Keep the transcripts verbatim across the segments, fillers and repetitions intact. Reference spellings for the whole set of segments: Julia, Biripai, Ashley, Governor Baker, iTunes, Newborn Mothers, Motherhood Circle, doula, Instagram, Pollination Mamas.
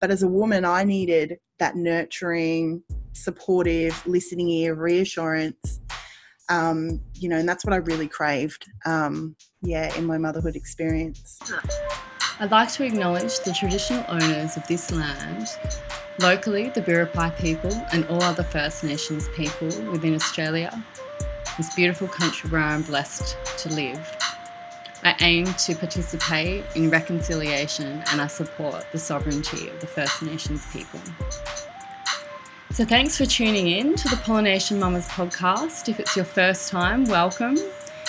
But as a woman, I needed that nurturing, supportive, listening ear, reassurance. Um, you know, and that's what I really craved, um, yeah, in my motherhood experience. I'd like to acknowledge the traditional owners of this land, locally the Biripai people and all other First Nations people within Australia, this beautiful country where I'm blessed to live. I aim to participate in reconciliation and I support the sovereignty of the First Nations people. So thanks for tuning in to the Pollination Mamas podcast. If it's your first time, welcome.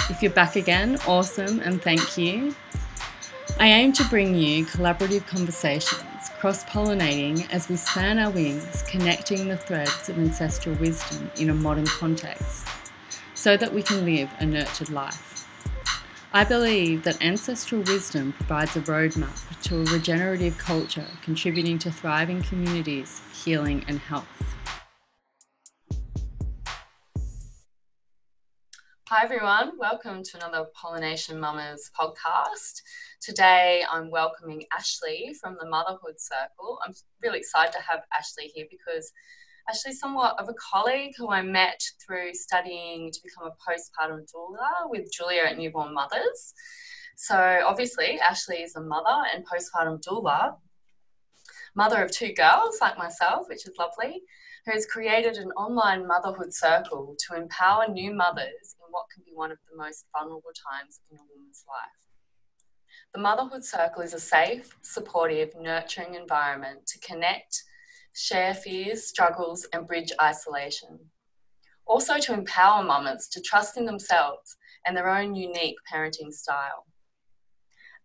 If you're back again, awesome, and thank you. I aim to bring you collaborative conversations, cross-pollinating as we span our wings, connecting the threads of ancestral wisdom in a modern context, so that we can live a nurtured life. I believe that ancestral wisdom provides a roadmap to a regenerative culture, contributing to thriving communities, healing and health. Hi everyone, welcome to another Pollination Mamas podcast. Today I'm welcoming Ashley from the Motherhood Circle. I'm really excited to have Ashley here because Ashley's somewhat of a colleague who I met through studying to become a postpartum doula with Julia at Newborn Mothers. So obviously Ashley is a mother and postpartum doula, mother of two girls like myself, which is lovely, who has created an online motherhood circle to empower new mothers in what can be one of the most vulnerable times in a woman's life. The Motherhood Circle is a safe, supportive, nurturing environment to connect, share fears, struggles, and bridge isolation. Also to empower mamas to trust in themselves and their own unique parenting style.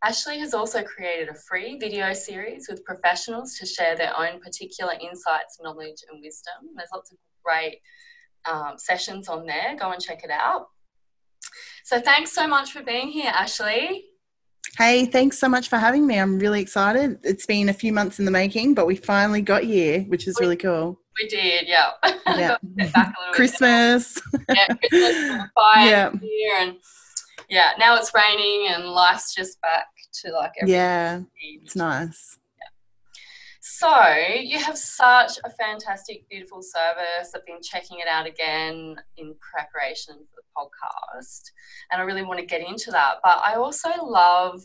Ashley has also created a free video series with professionals to share their own particular insights, knowledge and wisdom. There's lots of great um, sessions on there. Go and check it out. So thanks so much for being here, Ashley. Hey, thanks so much for having me. I'm really excited. It's been a few months in the making, but we finally got here, which is we, really cool. We did, yeah. yeah. Back a Christmas. yeah, Christmas, fire yeah. Here and yeah, now it's raining and life's just back to like everything. Yeah, it's nice. Yeah. So you have such a fantastic, beautiful service. I've been checking it out again in preparation for the podcast and I really want to get into that. But I also love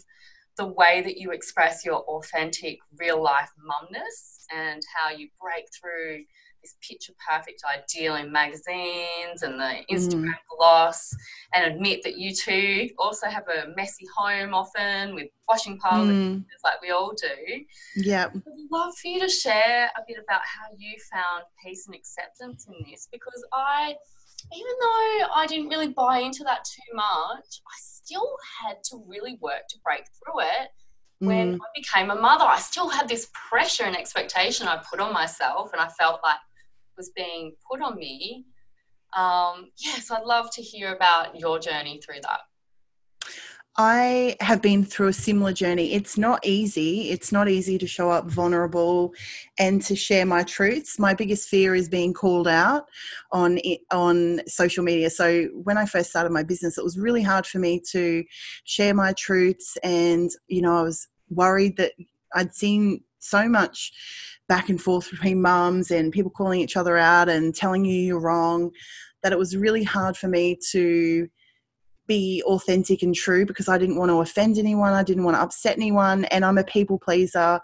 the way that you express your authentic real-life mumness and how you break through this picture-perfect ideal in magazines and the Instagram mm. gloss, and admit that you too also have a messy home often with washing piles mm. like we all do. Yeah. I'd love for you to share a bit about how you found peace and acceptance in this, because I, even though I didn't really buy into that too much, I still had to really work to break through it. When mm. I became a mother, I still had this pressure and expectation I put on myself and I felt like was being put on me. Um, yes, I'd love to hear about your journey through that. I have been through a similar journey. It's not easy. It's not easy to show up vulnerable and to share my truths. My biggest fear is being called out on on social media. So when I first started my business, it was really hard for me to share my truths. And, you know, I was worried that I'd seen so much back and forth between mums and people calling each other out and telling you you're wrong, that it was really hard for me to be authentic and true because I didn't want to offend anyone. I didn't want to upset anyone. And I'm a people pleaser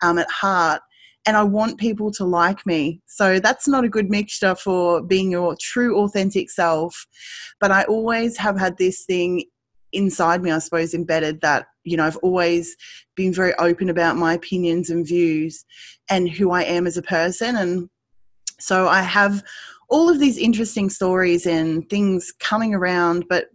um, at heart. And I want people to like me. So that's not a good mixture for being your true authentic self. But I always have had this thing inside me, I suppose, embedded that, you know, I've always been very open about my opinions and views and who I am as a person. And so I have all of these interesting stories and things coming around, but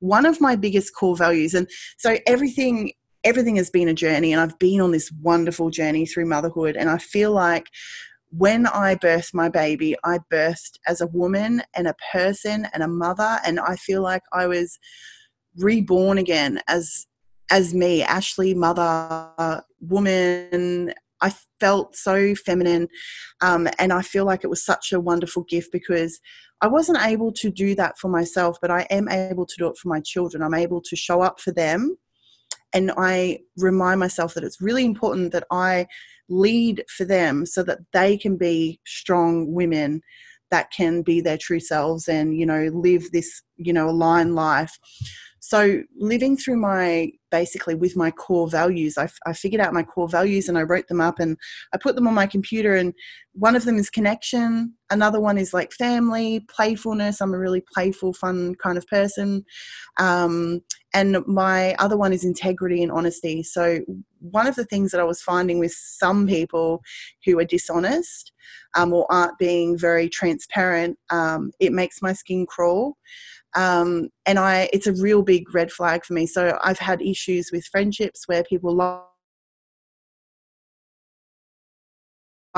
one of my biggest core values, and so everything everything has been a journey, and I've been on this wonderful journey through motherhood, and I feel like when I birthed my baby, I birthed as a woman and a person and a mother, and I feel like I was reborn again as as me, Ashley, mother, woman. I felt so feminine um, and I feel like it was such a wonderful gift because I wasn't able to do that for myself, but I am able to do it for my children. I'm able to show up for them And I remind myself that it's really important that I lead for them so that they can be strong women that can be their true selves and, you know, live this, you know, aligned life. So living through my, basically with my core values, I, I figured out my core values and I wrote them up and I put them on my computer, and one of them is connection. Another one is like family, playfulness. I'm a really playful, fun kind of person. Um, and my other one is integrity and honesty. So one of the things that I was finding with some people who are dishonest um, or aren't being very transparent, um, it makes my skin crawl. Um, and I, it's a real big red flag for me. So I've had issues with friendships where people lie,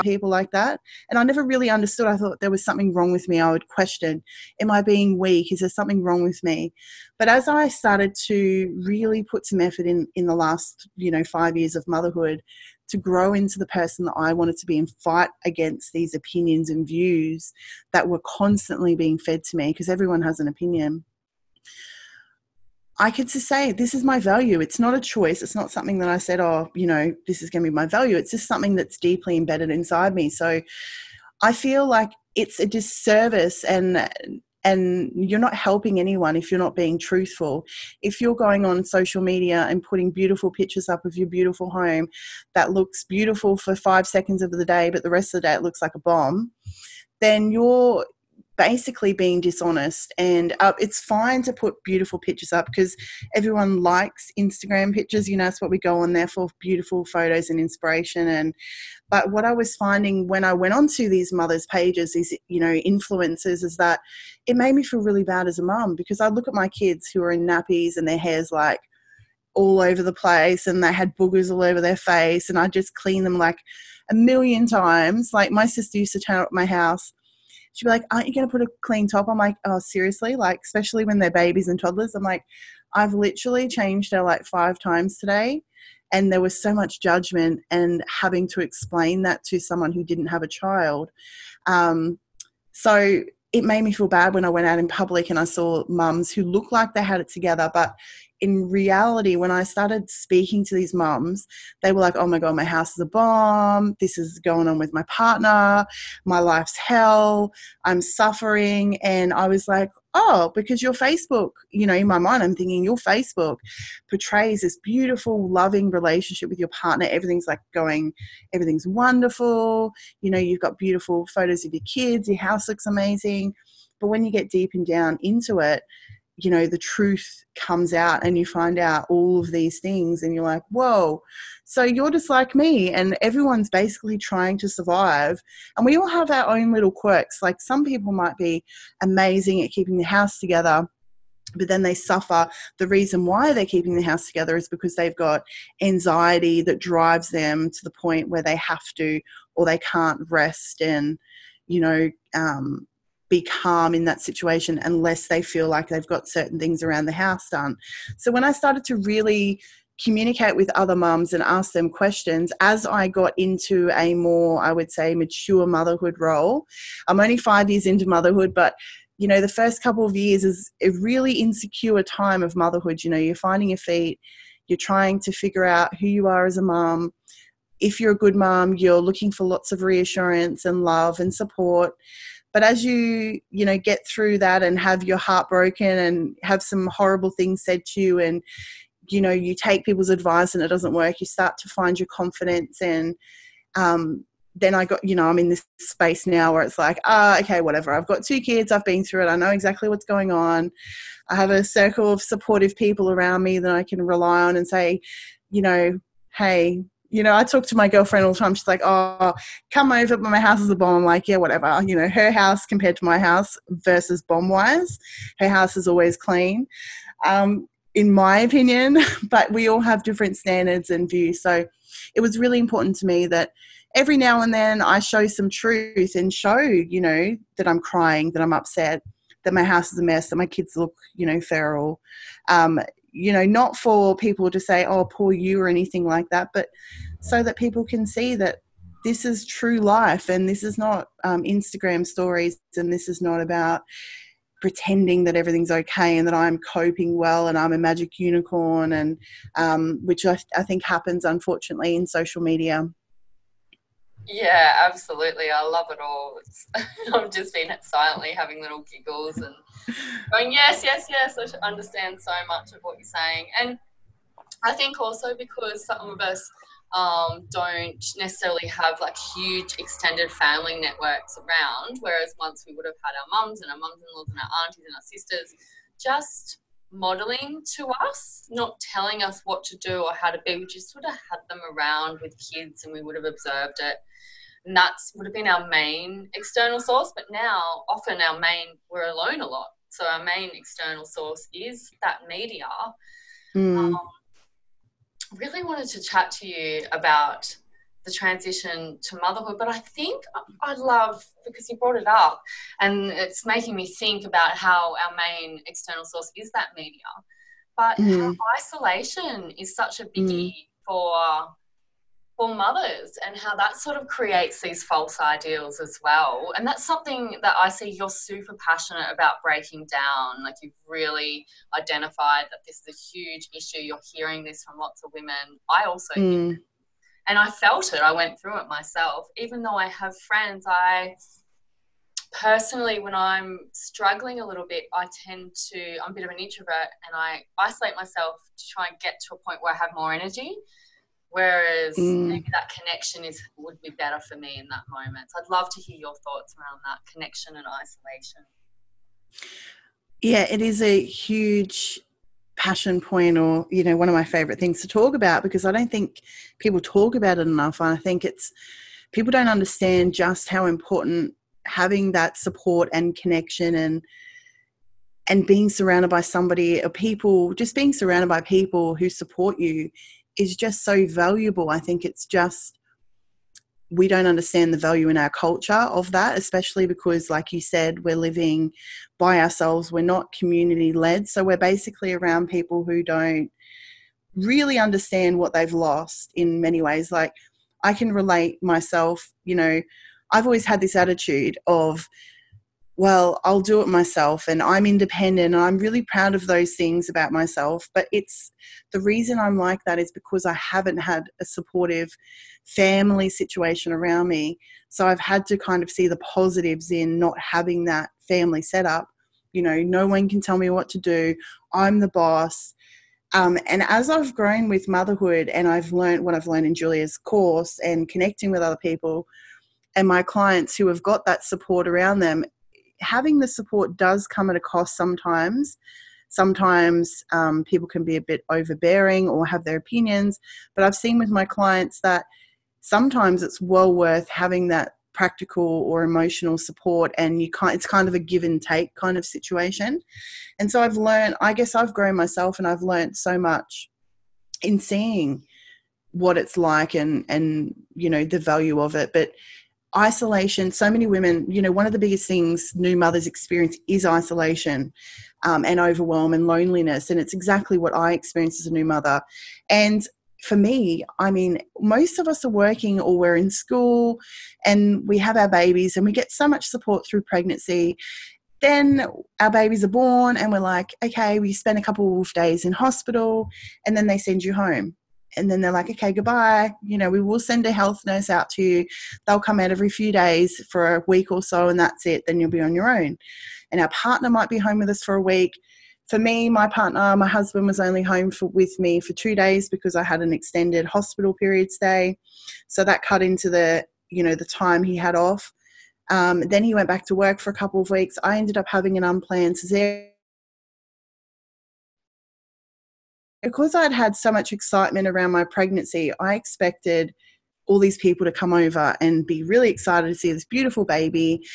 people like that. And I never really understood. I thought there was something wrong with me. I would question, am I being weak? Is there something wrong with me? But as I started to really put some effort in, in the last, you know, five years of motherhood to grow into the person that I wanted to be and fight against these opinions and views that were constantly being fed to me, because everyone has an opinion, I could just say, this is my value. It's not a choice. It's not something that I said, oh, you know, this is going to be my value. It's just something that's deeply embedded inside me. So I feel like it's a disservice, and and you're not helping anyone if you're not being truthful. If you're going on social media and putting beautiful pictures up of your beautiful home that looks beautiful for five seconds of the day, but the rest of the day it looks like a bomb, then you're basically being dishonest. And uh, it's fine to put beautiful pictures up because everyone likes Instagram pictures. You know, that's what we go on there for, beautiful photos and inspiration. And but what I was finding when I went onto these mothers' pages, these, you know, influencers, is that it made me feel really bad as a mum, because I look at my kids who are in nappies and their hair's like all over the place and they had boogers all over their face, and I just clean them like a million times. Like my sister used to turn up at my house, she'd be like, aren't you going to put a clean top? I'm like, oh, seriously? Like, especially when they're babies and toddlers. I'm like, I've literally changed her like five times today. And there was so much judgment and having to explain that to someone who didn't have a child. Um, so it made me feel bad when I went out in public and I saw mums who looked like they had it together. But in reality, when I started speaking to these mums, they were like, oh my God, my house is a bomb. This is going on with my partner. My life's hell. I'm suffering. And I was like, oh, because your Facebook, you know, in my mind, I'm thinking your Facebook portrays this beautiful, loving relationship with your partner. Everything's like going, everything's wonderful. You know, you've got beautiful photos of your kids. Your house looks amazing. But when you get deep and down into it, you know, the truth comes out and you find out all of these things and you're like, whoa, so you're just like me, and everyone's basically trying to survive. And we all have our own little quirks. Like some people might be amazing at keeping the house together, but then they suffer. The reason why they're keeping the house together is because they've got anxiety that drives them to the point where they have to, or they can't rest and, you know, um, be calm in that situation unless they feel like they've got certain things around the house done. So when I started to really communicate with other mums and ask them questions, as I got into a more, I would say, mature motherhood role, I'm only five years into motherhood, but you know, the first couple of years is a really insecure time of motherhood. You know, you're finding your feet, you're trying to figure out who you are as a mum. If you're a good mum, you're looking for lots of reassurance and love and support. But as you, you know, get through that and have your heart broken and have some horrible things said to you and, you know, you take people's advice and it doesn't work, you start to find your confidence. And um, then I got, you know, I'm in this space now where it's like, ah, okay, whatever. I've got two kids. I've been through it. I know exactly what's going on. I have a circle of supportive people around me that I can rely on and say, you know, hey, you know, I talk to my girlfriend all the time. She's like, oh, come over, but my house is a bomb. I'm like, yeah, whatever. You know, her house compared to my house versus bomb-wise, her house is always clean, um, in my opinion. But we all have different standards and views. So it was really important to me that every now and then I show some truth and show, you know, that I'm crying, that I'm upset, that my house is a mess, that my kids look, you know, feral. Um, you know, not for people to say, oh, poor you or anything like that, but so that people can see that this is true life and this is not um, Instagram stories and this is not about, pretending that everything's okay and that I'm coping well and I'm a magic unicorn, and um, which I, I think happens, unfortunately, in social media. Yeah, absolutely. I love it all. It's, I've just been silently having little giggles and going, yes, yes, yes, I understand so much of what you're saying. And I think also because some of us um, don't necessarily have like huge extended family networks around, whereas once we would have had our mums and our mums-in-laws and our aunties and our sisters just modelling to us, not telling us what to do or how to be. We just would have had them around with kids and we would have observed it. And that would have been our main external source. But now often our main, we're alone a lot. So our main external source is that media. Mm. Um, really wanted to chat to you about the transition to motherhood, but I think I'd love, because you brought it up and it's making me think about how our main external source is that media, but mm. how isolation is such a biggie mm. for for mothers, and how that sort of creates these false ideals as well. And that's something that I see you're super passionate about breaking down. Like, you've really identified that this is a huge issue. You're hearing this from lots of women. I also mm. hear, and I felt it. I went through it myself. Even though I have friends, I personally, when I'm struggling a little bit, I tend to, I'm a bit of an introvert, and I isolate myself to try and get to a point where I have more energy, whereas mm. maybe that connection is would be better for me in that moment. So I'd love to hear your thoughts around that connection and isolation. Yeah, it is a huge passion point, or you know, one of my favorite things to talk about, because I don't think people talk about it enough. And I think it's, people don't understand just how important having that support and connection and and being surrounded by somebody or people, just being surrounded by people who support you is just so valuable. I think it's just, we don't understand the value in our culture of that, especially because, like you said, we're living by ourselves. We're not community led. So we're basically around people who don't really understand what they've lost in many ways. Like, I can relate myself, you know, I've always had this attitude of, well, I'll do it myself and I'm independent and I'm really proud of those things about myself. But it's, the reason I'm like that is because I haven't had a supportive family situation around me. So I've had to kind of see the positives in not having that family set up. You know, no one can tell me what to do. I'm the boss. Um, and as I've grown with motherhood, and I've learned what I've learned in Julia's course and connecting with other people and my clients who have got that support around them, having the support does come at a cost sometimes. Sometimes um, people can be a bit overbearing or have their opinions, but I've seen with my clients that sometimes it's well worth having that practical or emotional support, and you can't, it's kind of a give and take kind of situation. And so I've learned, I guess I've grown myself, and I've learned so much in seeing what it's like and, and you know, the value of it. But isolation, so many women, you know, one of the biggest things new mothers experience is isolation um, and overwhelm and loneliness. And it's exactly what I experienced as a new mother. And for me, I mean, most of us are working or we're in school and we have our babies and we get so much support through pregnancy. Then our babies are born and we're like, okay, we spend a couple of days in hospital, and then they send you home. And then they're like, okay, goodbye. You know, we will send a health nurse out to you. They'll come out every few days for a week or so, and that's it. Then you'll be on your own. And our partner might be home with us for a week. For me, my partner, my husband was only home for, with me for two days because I had an extended hospital period stay. So that cut into the, you know, the time he had off. Um, then he went back to work for a couple of weeks. I ended up having an unplanned cesarean. Because I'd had so much excitement around my pregnancy, I expected all these people to come over and be really excited to see this beautiful baby.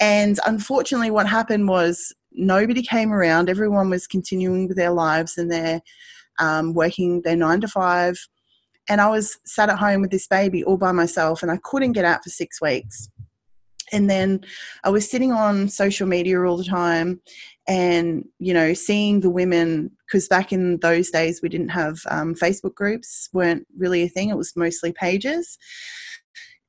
And unfortunately, what happened was nobody came around. Everyone was continuing with their lives and their um, working their nine to five. And I was sat at home with this baby all by myself, and I couldn't get out for six weeks. And then I was sitting on social media all the time and, you know, seeing the women, because back in those days we didn't have um, Facebook groups, weren't really a thing. It was mostly pages.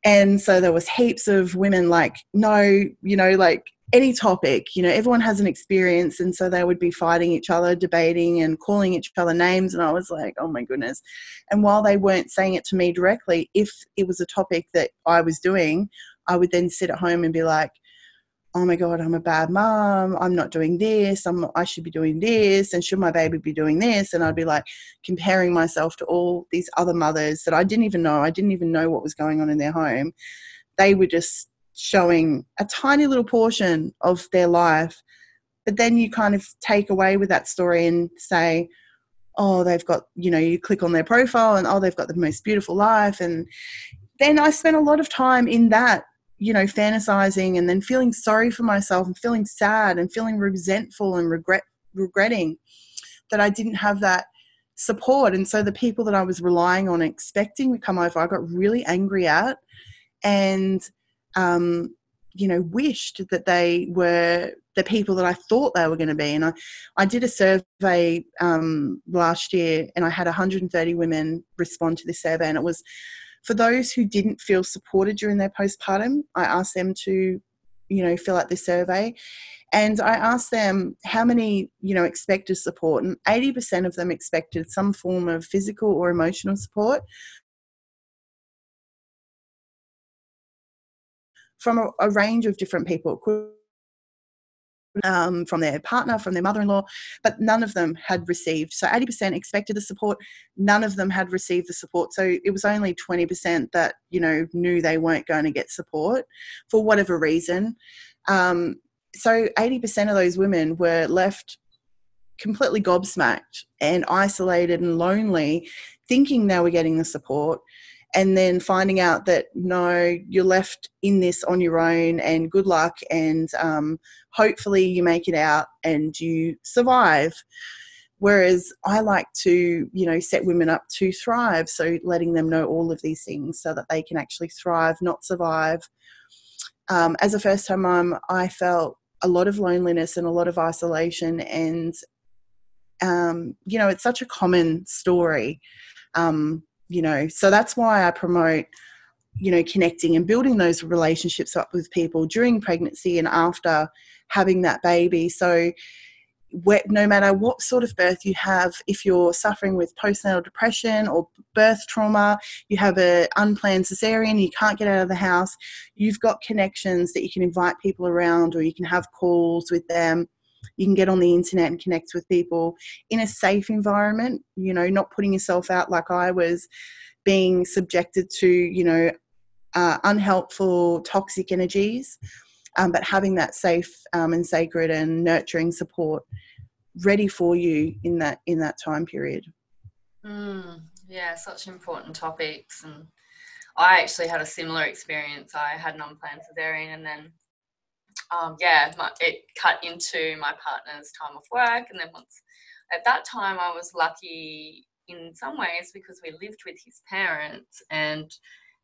And so there was heaps of women like, no, you know, like any topic, you know, everyone has an experience. And so they would be fighting each other, debating and calling each other names. And I was like, oh my goodness. And while they weren't saying it to me directly, if it was a topic that I was doing, I would then sit at home and be like, oh my God, I'm a bad mom. I'm not doing this. I'm, I should be doing this. And should my baby be doing this? And I'd be like comparing myself to all these other mothers that I didn't even know. I didn't even know what was going on in their home. They were just showing a tiny little portion of their life. But then you kind of take away with that story and say, oh, they've got, you know, you click on their profile and, oh, they've got the most beautiful life. And then I spent a lot of time in that, you know, fantasizing and then feeling sorry for myself and feeling sad and feeling resentful and regret, regretting that I didn't have that support. And so the people that I was relying on expecting to come over, I got really angry at and, um, you know, wished that they were the people that I thought they were going to be. And I, I did a survey um, last year and I had one hundred thirty women respond to this survey, and it was, for those who didn't feel supported during their postpartum, I asked them to, you know, fill out this survey. And I asked them how many, you know, expected support, and eighty percent of them expected some form of physical or emotional support from a, a range of different people, um, from their partner, from their mother-in-law, but none of them had received. So eighty percent expected the support, none of them had received the support. So it was only twenty percent that, you know, knew they weren't going to get support for whatever reason. Um, so eighty percent of those women were left completely gobsmacked and isolated and lonely, thinking they were getting the support, and then finding out that, no, you're left in this on your own and good luck, and um, hopefully you make it out and you survive. Whereas I like to, you know, set women up to thrive, so letting them know all of these things so that they can actually thrive, not survive. Um, as a first-time mum, I felt a lot of loneliness and a lot of isolation, and, um, you know, it's such a common story. Um You know, so that's why I promote, you know, connecting and building those relationships up with people during pregnancy and after having that baby. So where, no matter what sort of birth you have, if you're suffering with postnatal depression or birth trauma, you have an unplanned cesarean, you can't get out of the house, you've got connections that you can invite people around, or you can have calls with them. You can get on the internet and connect with people in a safe environment, you know, not putting yourself out like I was, being subjected to, you know, uh, unhelpful, toxic energies, um, but having that safe um, and sacred and nurturing support ready for you in that in that time period. Mm, yeah, such important topics. And I actually had a similar experience. I had an unplanned cesarean, and then Um, yeah, my, it cut into my partner's time off work. And then once at that time, I was lucky in some ways because we lived with his parents. And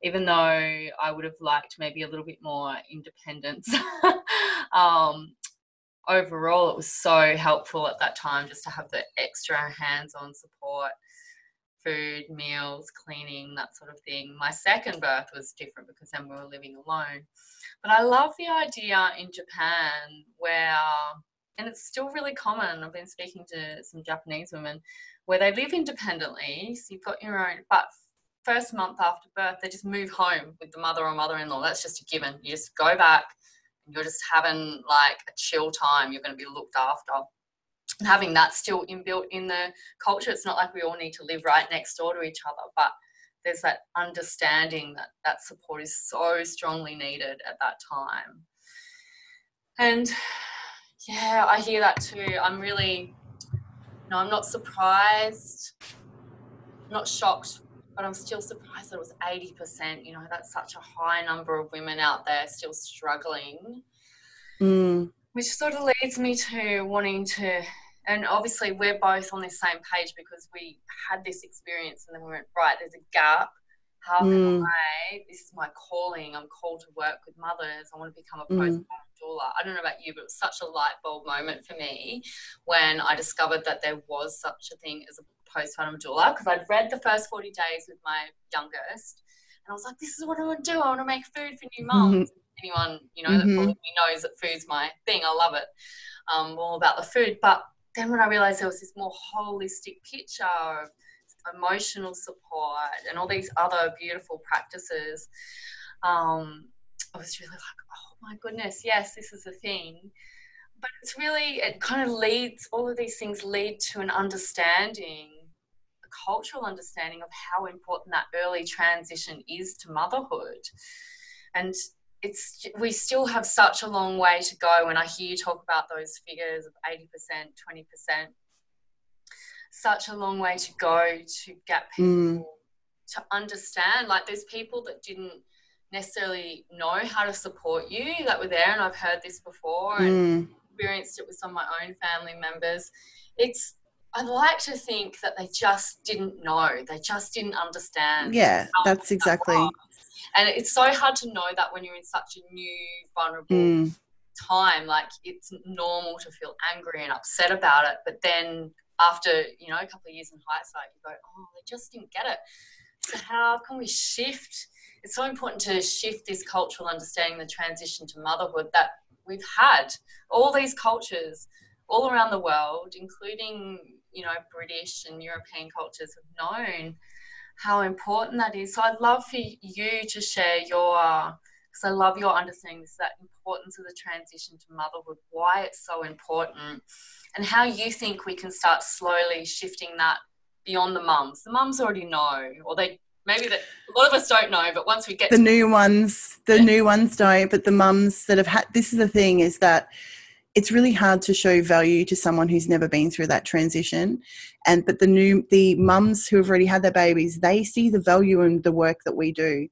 even though I would have liked maybe a little bit more independence, um, overall it was so helpful at that time just to have the extra hands-on support, food, meals, cleaning, that sort of thing. My second birth was different because then we were living alone. But I love the idea in Japan where, and it's still really common, I've been speaking to some Japanese women, where they live independently, so you've got your own, but first month after birth, they just move home with the mother or mother-in-law. That's just a given. You just go back and you're just having like a chill time. You're going to be looked after. And having that still inbuilt in the culture, it's not like we all need to live right next door to each other, but there's that understanding that that support is so strongly needed at that time. And yeah, I hear that too. I'm really, you know, I'm not surprised, not shocked, but I'm still surprised that it was eighty percent. You know, that's such a high number of women out there still struggling. Mm. Which sort of leads me to wanting to, and obviously we're both on the same page because we had this experience and then we went, right, there's a gap. How can mm. I, this is my calling. I'm called to work with mothers. I want to become a postpartum mm. doula. I don't know about you, but it was such a light bulb moment for me when I discovered that there was such a thing as a postpartum doula, because I'd read the first forty days with my youngest And I was like, this is what I want to do. I want to make food for new mums. Mm-hmm. Anyone, you know, mm-hmm. that probably knows that food's my thing. I love it. Um, all about the food. But then when I realised there was this more holistic picture of emotional support and all these other beautiful practices, um, I was really like, oh my goodness, yes, this is a thing. But it's really, it kind of leads, all of these things lead to an understanding, a cultural understanding of how important that early transition is to motherhood. And it's, we still have such a long way to go. When I hear you talk about those figures of eighty percent, twenty percent, such a long way to go to get people mm. to understand. Like, there's people that didn't necessarily know how to support you that were there, and I've heard this before and mm. experienced it with some of my own family members. It's, I like to think that they just didn't know. They just didn't understand. Yeah, that's exactly. That and it's so hard to know that when you're in such a new, vulnerable mm. time. Like, it's normal to feel angry and upset about it, but then after, you know, a couple of years in hindsight, you go, oh, they just didn't get it. So how can we shift? It's so important to shift this cultural understanding, the transition to motherhood that we've had. All these cultures all around the world, including, you know, British and European cultures, have known how important that is. So I'd love for you to share your, because I love your understanding, that importance of the transition to motherhood, why it's so important, and how you think we can start slowly shifting that beyond the mums. The mums already know, or they maybe that a lot of us don't know, but once we get the to new ones, the yeah. new ones don't, but the mums that have had, this is the thing, is that it's really hard to show value to someone who's never been through that transition. And, but the new, the mums who have already had their babies, they see the value in the work that we do.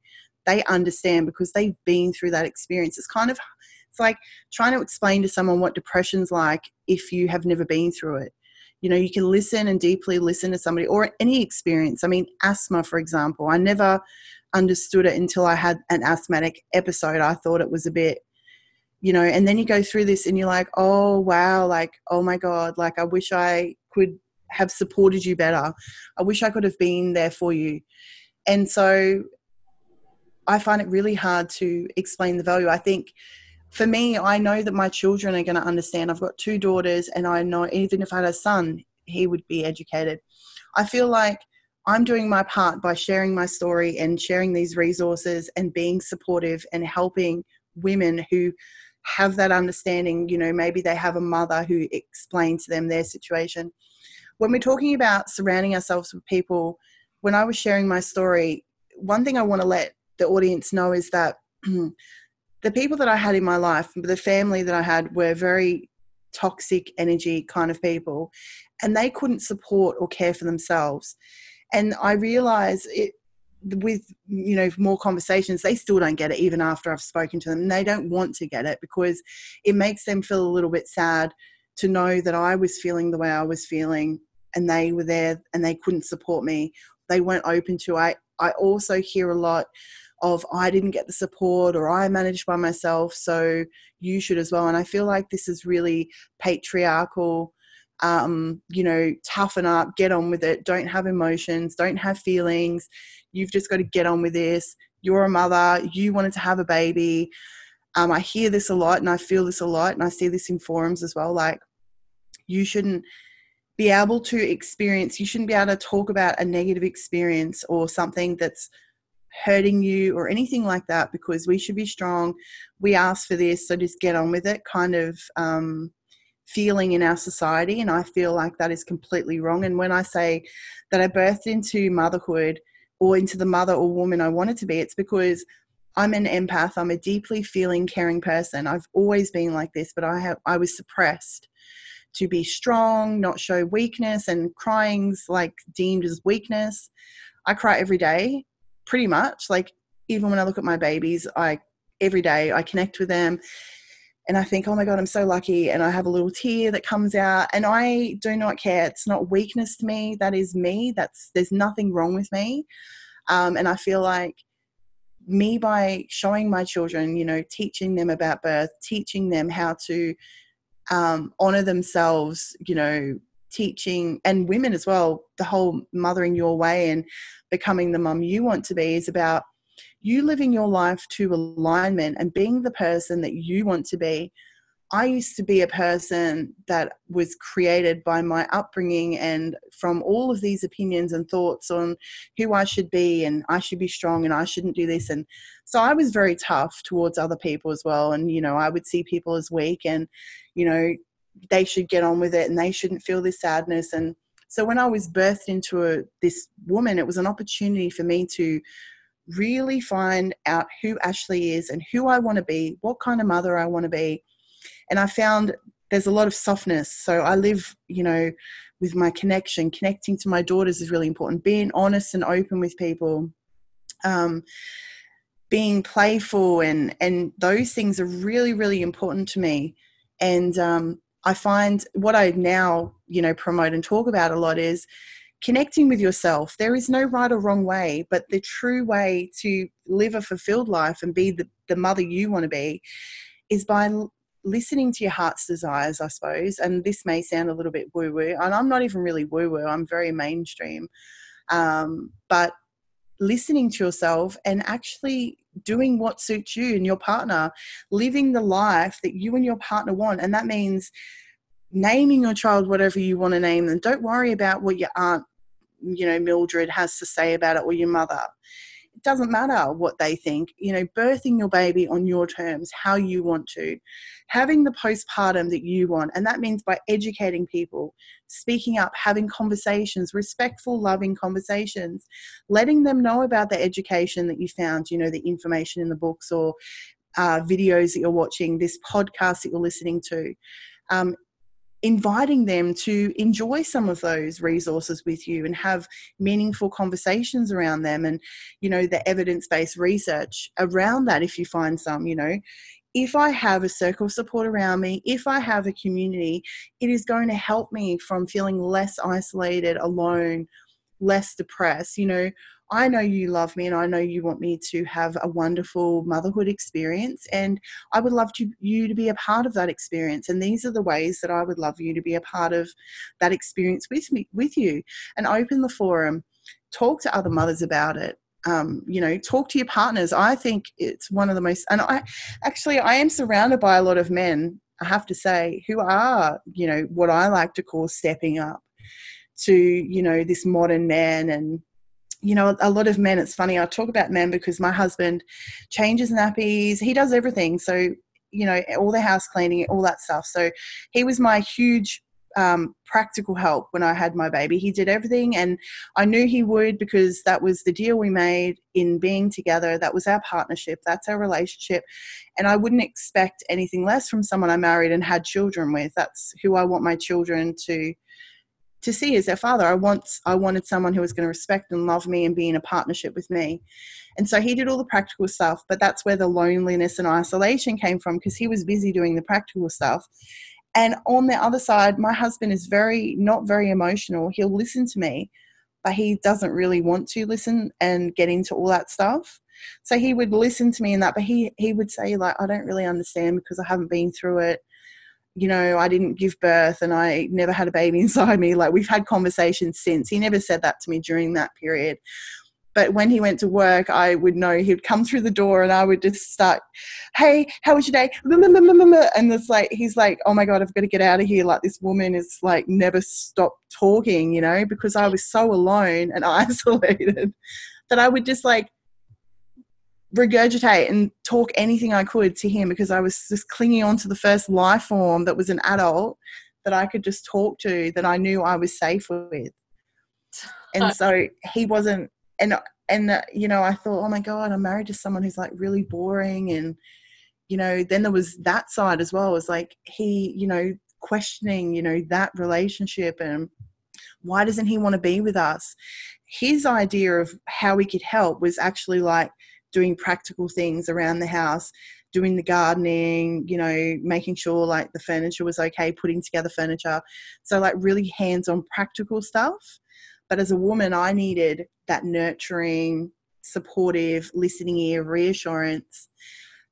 They understand because they've been through that experience. It's kind of, it's like trying to explain to someone what depression's like if you have never been through it. You know, you can listen and deeply listen to somebody or any experience. I mean, asthma, for example, I never understood it until I had an asthmatic episode. I thought it was a bit, you know, and then you go through this and you're like, oh, wow, like, oh, my God, like, I wish I could have supported you better. I wish I could have been there for you. And so I find it really hard to explain the value. I think for me, I know that my children are going to understand. I've got two daughters, and I know even if I had a son, he would be educated. I feel like I'm doing my part by sharing my story and sharing these resources and being supportive and helping women who have that understanding. You know, maybe they have a mother who explains to them their situation. When we're talking about surrounding ourselves with people, when I was sharing my story, one thing I want to let the audience know is that the people that I had in my life, the family that I had, were very toxic energy kind of people, and they couldn't support or care for themselves. And I realize it with, you know, more conversations, they still don't get it even after I've spoken to them. They don't want to get it because it makes them feel a little bit sad to know that I was feeling the way I was feeling and they were there and they couldn't support me. They weren't open to it. I, I also hear a lot of I didn't get the support, or I managed by myself, so you should as well. And I feel like this is really patriarchal, um, you know, toughen up, get on with it, don't have emotions, don't have feelings, you've just got to get on with this, you're a mother, you wanted to have a baby. Um, I hear this a lot and I feel this a lot, and I see this in forums as well, like you shouldn't be able to experience, you shouldn't be able to talk about a negative experience or something that's hurting you or anything like that, because we should be strong, we asked for this, so just get on with it kind of um feeling in our society. And I feel like that is completely wrong. And when I say that I birthed into motherhood or into the mother or woman I wanted to be, it's because I'm an empath, I'm a deeply feeling, caring person. I've always been like this, but I have I was suppressed to be strong, not show weakness, and crying's like deemed as weakness. I cry every day, pretty much. Like, even when I look at my babies, I every day I connect with them and I think, oh my God, I'm so lucky, and I have a little tear that comes out, and I do not care. It's not weakness to me, that is me. That's, there's nothing wrong with me. Um, and I feel like me, by showing my children, you know, teaching them about birth, teaching them how to um, honor themselves, you know, teaching, and women as well, the whole mothering your way and becoming the mum you want to be is about you living your life to alignment and being the person that you want to be. I used to be a person that was created by my upbringing and from all of these opinions and thoughts on who I should be, and I should be strong and I shouldn't do this. And so I was very tough towards other people as well. And, you know, I would see people as weak and, you know, they should get on with it and they shouldn't feel this sadness. And so when I was birthed into a, this woman, it was an opportunity for me to really find out who Ashley is and who I want to be, what kind of mother I want to be. And I found there's a lot of softness. So I live, you know, with my connection, connecting to my daughters is really important. Being honest and open with people, um, being playful and, and those things are really, really important to me. And um, I find what I now, you know, promote and talk about a lot is connecting with yourself. There is no right or wrong way, but the true way to live a fulfilled life and be the, the mother you want to be is by listening to your heart's desires, I suppose. And this may sound a little bit woo-woo, and I'm not even really woo-woo, I'm very mainstream, um, but listening to yourself and actually doing what suits you and your partner, living the life that you and your partner want. And that means naming your child whatever you want to name them. Don't worry about what your aunt, you know, Mildred has to say about it, or your mother. It doesn't matter what they think, you know, birthing your baby on your terms, how you want to, having the postpartum that you want. And that means by educating people, speaking up, having conversations, respectful, loving conversations, letting them know about the education that you found, you know, the information in the books or uh, videos that you're watching, this podcast that you're listening to, um, inviting them to enjoy some of those resources with you and have meaningful conversations around them. And, you know, the evidence-based research around that, if you find some, you know, if I have a circle of support around me, if I have a community, it is going to help me from feeling less isolated, alone, less depressed. You know, I know you love me and I know you want me to have a wonderful motherhood experience, and I would love to, you to be a part of that experience. And these are the ways that I would love you to be a part of that experience with me, with you. And open the forum, talk to other mothers about it. Um, you know, talk to your partners. I think it's one of the most, and I actually, I am surrounded by a lot of men, I have to say, who are, you know, what I like to call stepping up to, you know, this modern man. And, you know, a lot of men, it's funny, I talk about men because my husband changes nappies, he does everything. So, you know, all the house cleaning, all that stuff. So he was my huge um, practical help when I had my baby. He did everything, and I knew he would, because that was the deal we made in being together. That was our partnership. That's our relationship. And I wouldn't expect anything less from someone I married and had children with. That's who I want my children to to see as their father. I want, I wanted someone who was going to respect and love me and be in a partnership with me. And so he did all the practical stuff, but that's where the loneliness and isolation came from, because he was busy doing the practical stuff. And on the other side, my husband is very, not very emotional. He'll listen to me, but he doesn't really want to listen and get into all that stuff. So he would listen to me and that, but he, he would say, like, I don't really understand because I haven't been through it. You know, I didn't give birth and I never had a baby inside me. Like, we've had conversations since. He never said that to me during that period. But when he went to work, I would know he'd come through the door and I would just start, hey, how was your day? And it's like, he's like, oh my God, I've got to get out of here. Like, this woman is like, never stopped talking, you know, because I was so alone and isolated that I would just like regurgitate and talk anything I could to him, because I was just clinging on to the first life form that was an adult that I could just talk to, that I knew I was safe with. And so he wasn't, and, and, you know, I thought, oh my God, I'm married to someone who's like really boring. And, you know, then there was that side as well. It was like, he, you know, questioning, you know, that relationship and why doesn't he want to be with us? His idea of how we could help was actually like, doing practical things around the house, doing the gardening, you know, making sure like the furniture was okay, putting together furniture. So like really hands-on practical stuff. But as a woman, I needed that nurturing, supportive, listening ear, reassurance,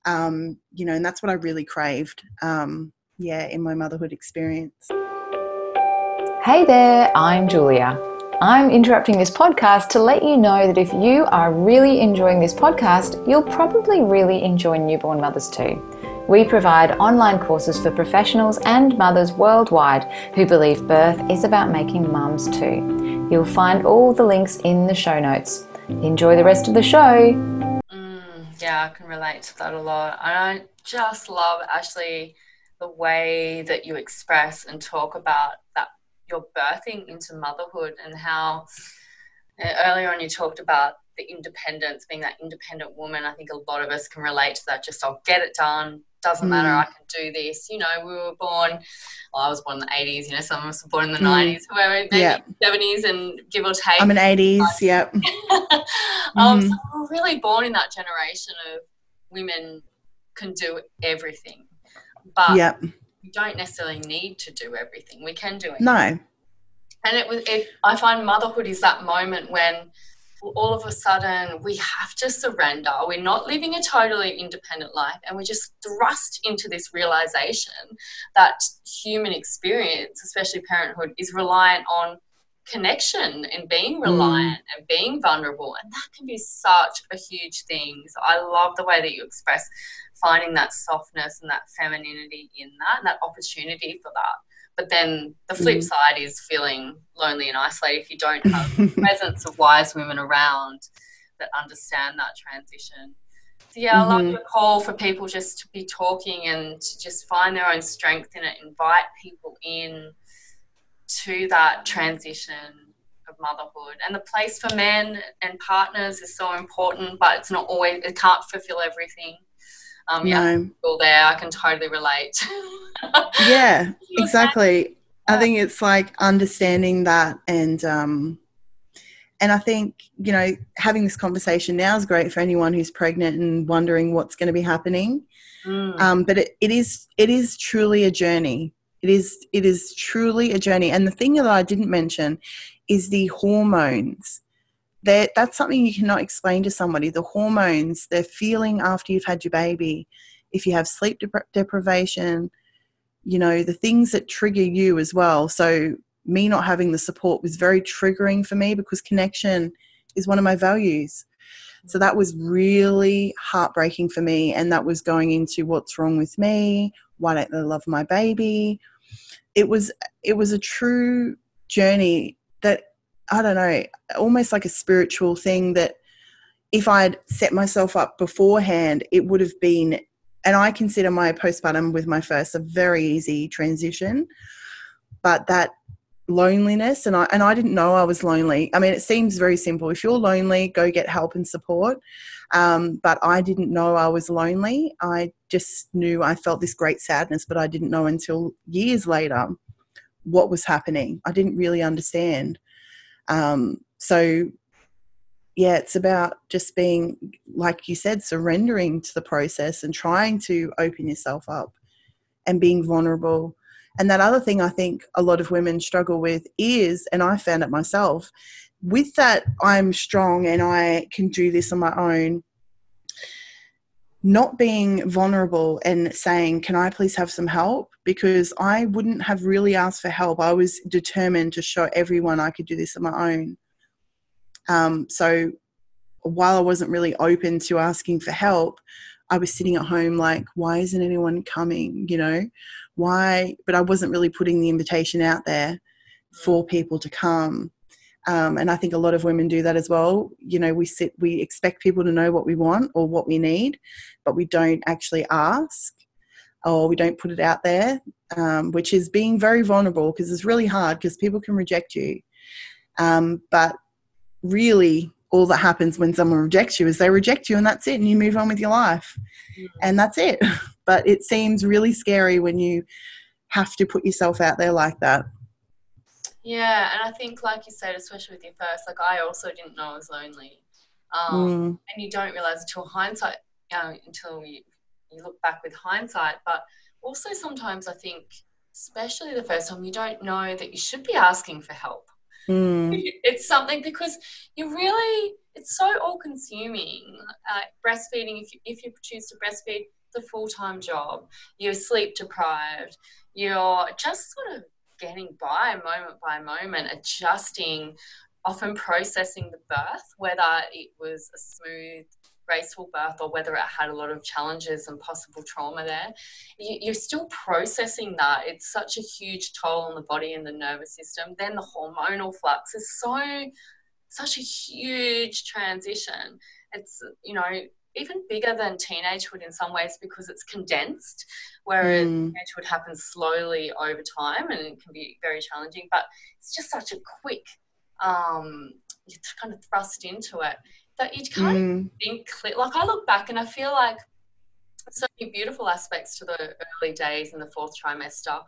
um, you know, and that's what I really craved, um, yeah, in my motherhood experience. Hey there, I'm Julia. I'm interrupting this podcast to let you know that if you are really enjoying this podcast, you'll probably really enjoy Newborn Mothers too. We provide online courses for professionals and mothers worldwide who believe birth is about making mums too. You'll find all the links in the show notes. Enjoy the rest of the show. Mm, yeah, I can relate to that a lot. And I just love, Ashley, the way that you express and talk about that, your birthing into motherhood, and how uh, earlier on you talked about the independence, being that independent woman. I think a lot of us can relate to that. Just, I'll get it done. Doesn't mm. matter, I can do this. You know, we were born, well, I was born in the eighties, you know, some of us were born in the mm. nineties, whoever, maybe yep. seventies and give or take. I'm an eighties, but, yep. um, mm. so we were really born in that generation of women can do everything. But yep. we don't necessarily need to do everything. We can do it. No. And it was, if I find motherhood is that moment when all of a sudden we have to surrender. We're not living a totally independent life, and we're just thrust into this realization that human experience, especially parenthood, is reliant on connection and being reliant mm. and being vulnerable, and that can be such a huge thing. So I love the way that you express finding that softness and that femininity in that, and that opportunity for that. But then the flip side is feeling lonely and isolated if you don't have the presence of wise women around that understand that transition. So, yeah, mm-hmm. I love the call for people just to be talking and to just find their own strength in it, invite people in to that transition of motherhood. And the place for men and partners is so important, but it's not always, it can't fulfill everything. Um, yeah, no. All there. I can totally relate. Yeah, exactly. I think it's like understanding that, and um, and I think, you know, having this conversation now is great for anyone who's pregnant and wondering what's going to be happening. Mm. Um, but it, it is it is truly a journey. It is it is truly a journey. And the thing that I didn't mention is the hormones. They're, that's something you cannot explain to somebody. The hormones, they're feeling after you've had your baby, if you have sleep depri- deprivation, you know, the things that trigger you as well. So me not having the support was very triggering for me, because connection is one of my values. So that was really heartbreaking for me, and that was going into what's wrong with me, why don't they love my baby. It was it was a true journey that, I don't know, almost like a spiritual thing, that if I had set myself up beforehand, it would have been, and I consider my postpartum with my first a very easy transition, but that loneliness, and I and I didn't know I was lonely. I mean, it seems very simple. If you're lonely, go get help and support. Um, but I didn't know I was lonely. I just knew I felt this great sadness, but I didn't know until years later what was happening. I didn't really understand. Um, so yeah, it's about just being, like you said, surrendering to the process and trying to open yourself up and being vulnerable. And that other thing I think a lot of women struggle with is, and I found it myself, with that I'm strong and I can do this on my own, not being vulnerable and saying, can I please have some help? Because I wouldn't have really asked for help. I was determined to show everyone I could do this on my own. Um, so while I wasn't really open to asking for help, I was sitting at home like, why isn't anyone coming? You know, why? But I wasn't really putting the invitation out there for people to come. Um, and I think a lot of women do that as well. You know, we sit, we expect people to know what we want or what we need, but we don't actually ask, or we don't put it out there, um, which is being very vulnerable, because it's really hard, because people can reject you. Um, but really all that happens when someone rejects you is they reject you, and that's it, and you move on with your life, mm-hmm. and that's it. But it seems really scary when you have to put yourself out there like that. Yeah, and I think, like you said, especially with your first, like I also didn't know I was lonely. Um, mm. And you don't realise until hindsight, uh, until you, you look back with hindsight. But also sometimes I think, especially the first time, you don't know that you should be asking for help. Mm. It's something, because you really, it's so all-consuming. Uh, breastfeeding, if you, if you choose to breastfeed, the full-time job, you're sleep-deprived, you're just sort of getting by moment by moment, adjusting often processing the birth, whether it was a smooth, graceful birth or whether it had a lot of challenges and possible trauma there, you're still processing that. It's such a huge toll on the body and the nervous system. Then the hormonal flux is so, such a huge transition. It's, you know, even bigger than teenagehood in some ways because it's condensed, whereas mm. teenagehood happens slowly over time and it can be very challenging, but it's just such a quick, um, you kind of thrust into it that you kind mm. of think, like I look back and I feel like so many beautiful aspects to the early days in the fourth trimester,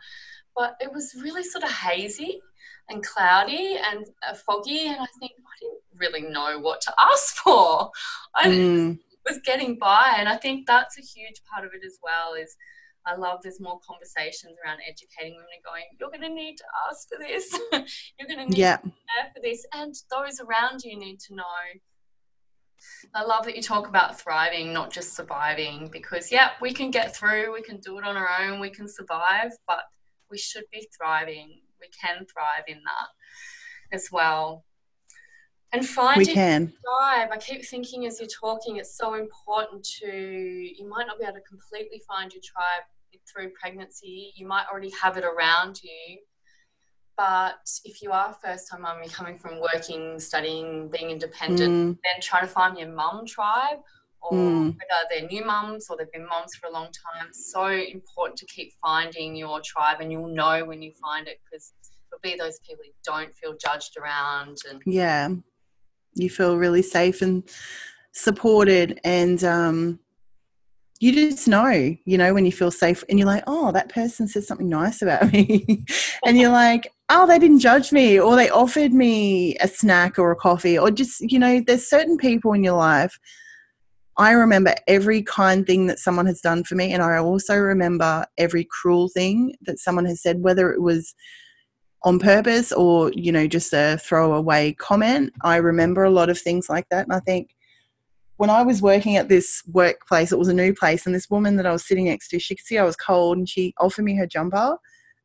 but it was really sort of hazy and cloudy and uh, foggy, and I think I didn't really know what to ask for. I mm. was getting by, and I think that's a huge part of it as well. Is I love there's more conversations around educating women and going, you're going to need to ask for this, you're going to need yeah. to prepare for this, and those around you need to know. I love that you talk about thriving, not just surviving, because yeah, we can get through, we can do it on our own, we can survive, but we should be thriving. We can thrive in that as well. And finding we can. Thrive, I keep thinking as you're talking, it's so important to, you might not be able to completely find your tribe through pregnancy. You might already have it around you. But if you are first-time mum, you're coming from working, studying, being independent, mm. then trying to find your mum tribe, or mm. whether they're new mums or they've been mums for a long time, it's so important to keep finding your tribe, and you'll know when you find it because it'll be those people you don't feel judged around. And yeah, you feel really safe and supported, and um, you just know, you know, when you feel safe and you're like, oh, that person said something nice about me. And you're like, oh, they didn't judge me, or they offered me a snack or a coffee, or just, you know, there's certain people in your life. I remember every kind thing that someone has done for me, and I also remember every cruel thing that someone has said, whether it was on purpose or, you know, just a throwaway comment. I remember a lot of things like that, and I think, when I was working at this workplace, it was a new place, and this woman that I was sitting next to, she could see I was cold, and she offered me her jumper.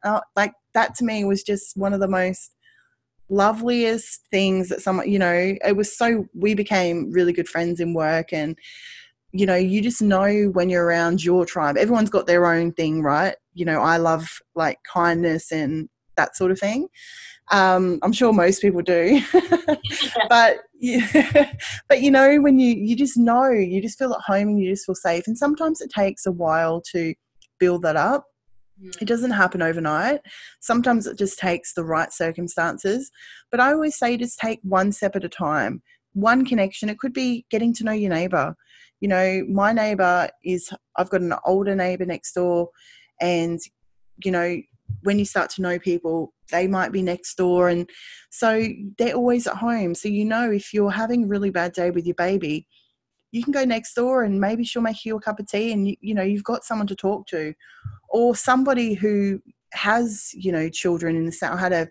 Uh, like that to me was just one of the most loveliest things that someone, you know, it was so, we became really good friends in work, and, you know, you just know when you're around your tribe. Everyone's got their own thing, right? You know, I love like kindness and that sort of thing. Um, I'm sure most people do, but yeah, but you know, when you you just know, you just feel at home and you just feel safe. And sometimes it takes a while to build that up. Mm. It doesn't happen overnight. Sometimes it just takes the right circumstances. But I always say, just take one step at a time, one connection. It could be getting to know your neighbour. You know, my neighbour is, I've got an older neighbour next door, and you know, when you start to know people, they might be next door, and so they're always at home. So you know, if you're having a really bad day with your baby, you can go next door and maybe she'll make you a cup of tea, and you, you know, you've got someone to talk to, or somebody who has, you know, children in the south. I had a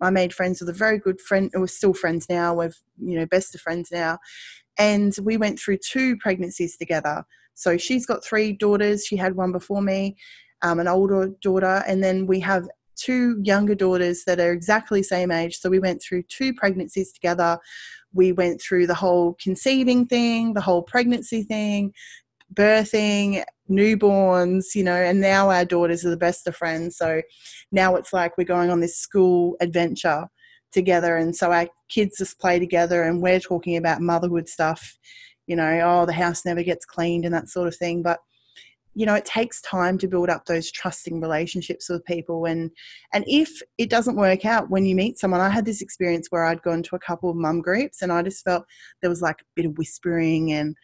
I made friends with a very good friend, we're still friends now, we're, you know, best of friends now, and we went through two pregnancies together. So she's got three daughters, she had one before me, Um, an older daughter, and then we have two younger daughters that are exactly the same age. So we went through two pregnancies together. We went through the whole conceiving thing, the whole pregnancy thing, birthing, newborns, you know, and now our daughters are the best of friends. So now it's like we're going on this school adventure together, and so our kids just play together, and we're talking about motherhood stuff, you know, oh, the house never gets cleaned and that sort of thing. But you know, it takes time to build up those trusting relationships with people. And and if it doesn't work out when you meet someone, I had this experience where I'd gone to a couple of mum groups, and I just felt there was like a bit of whispering, and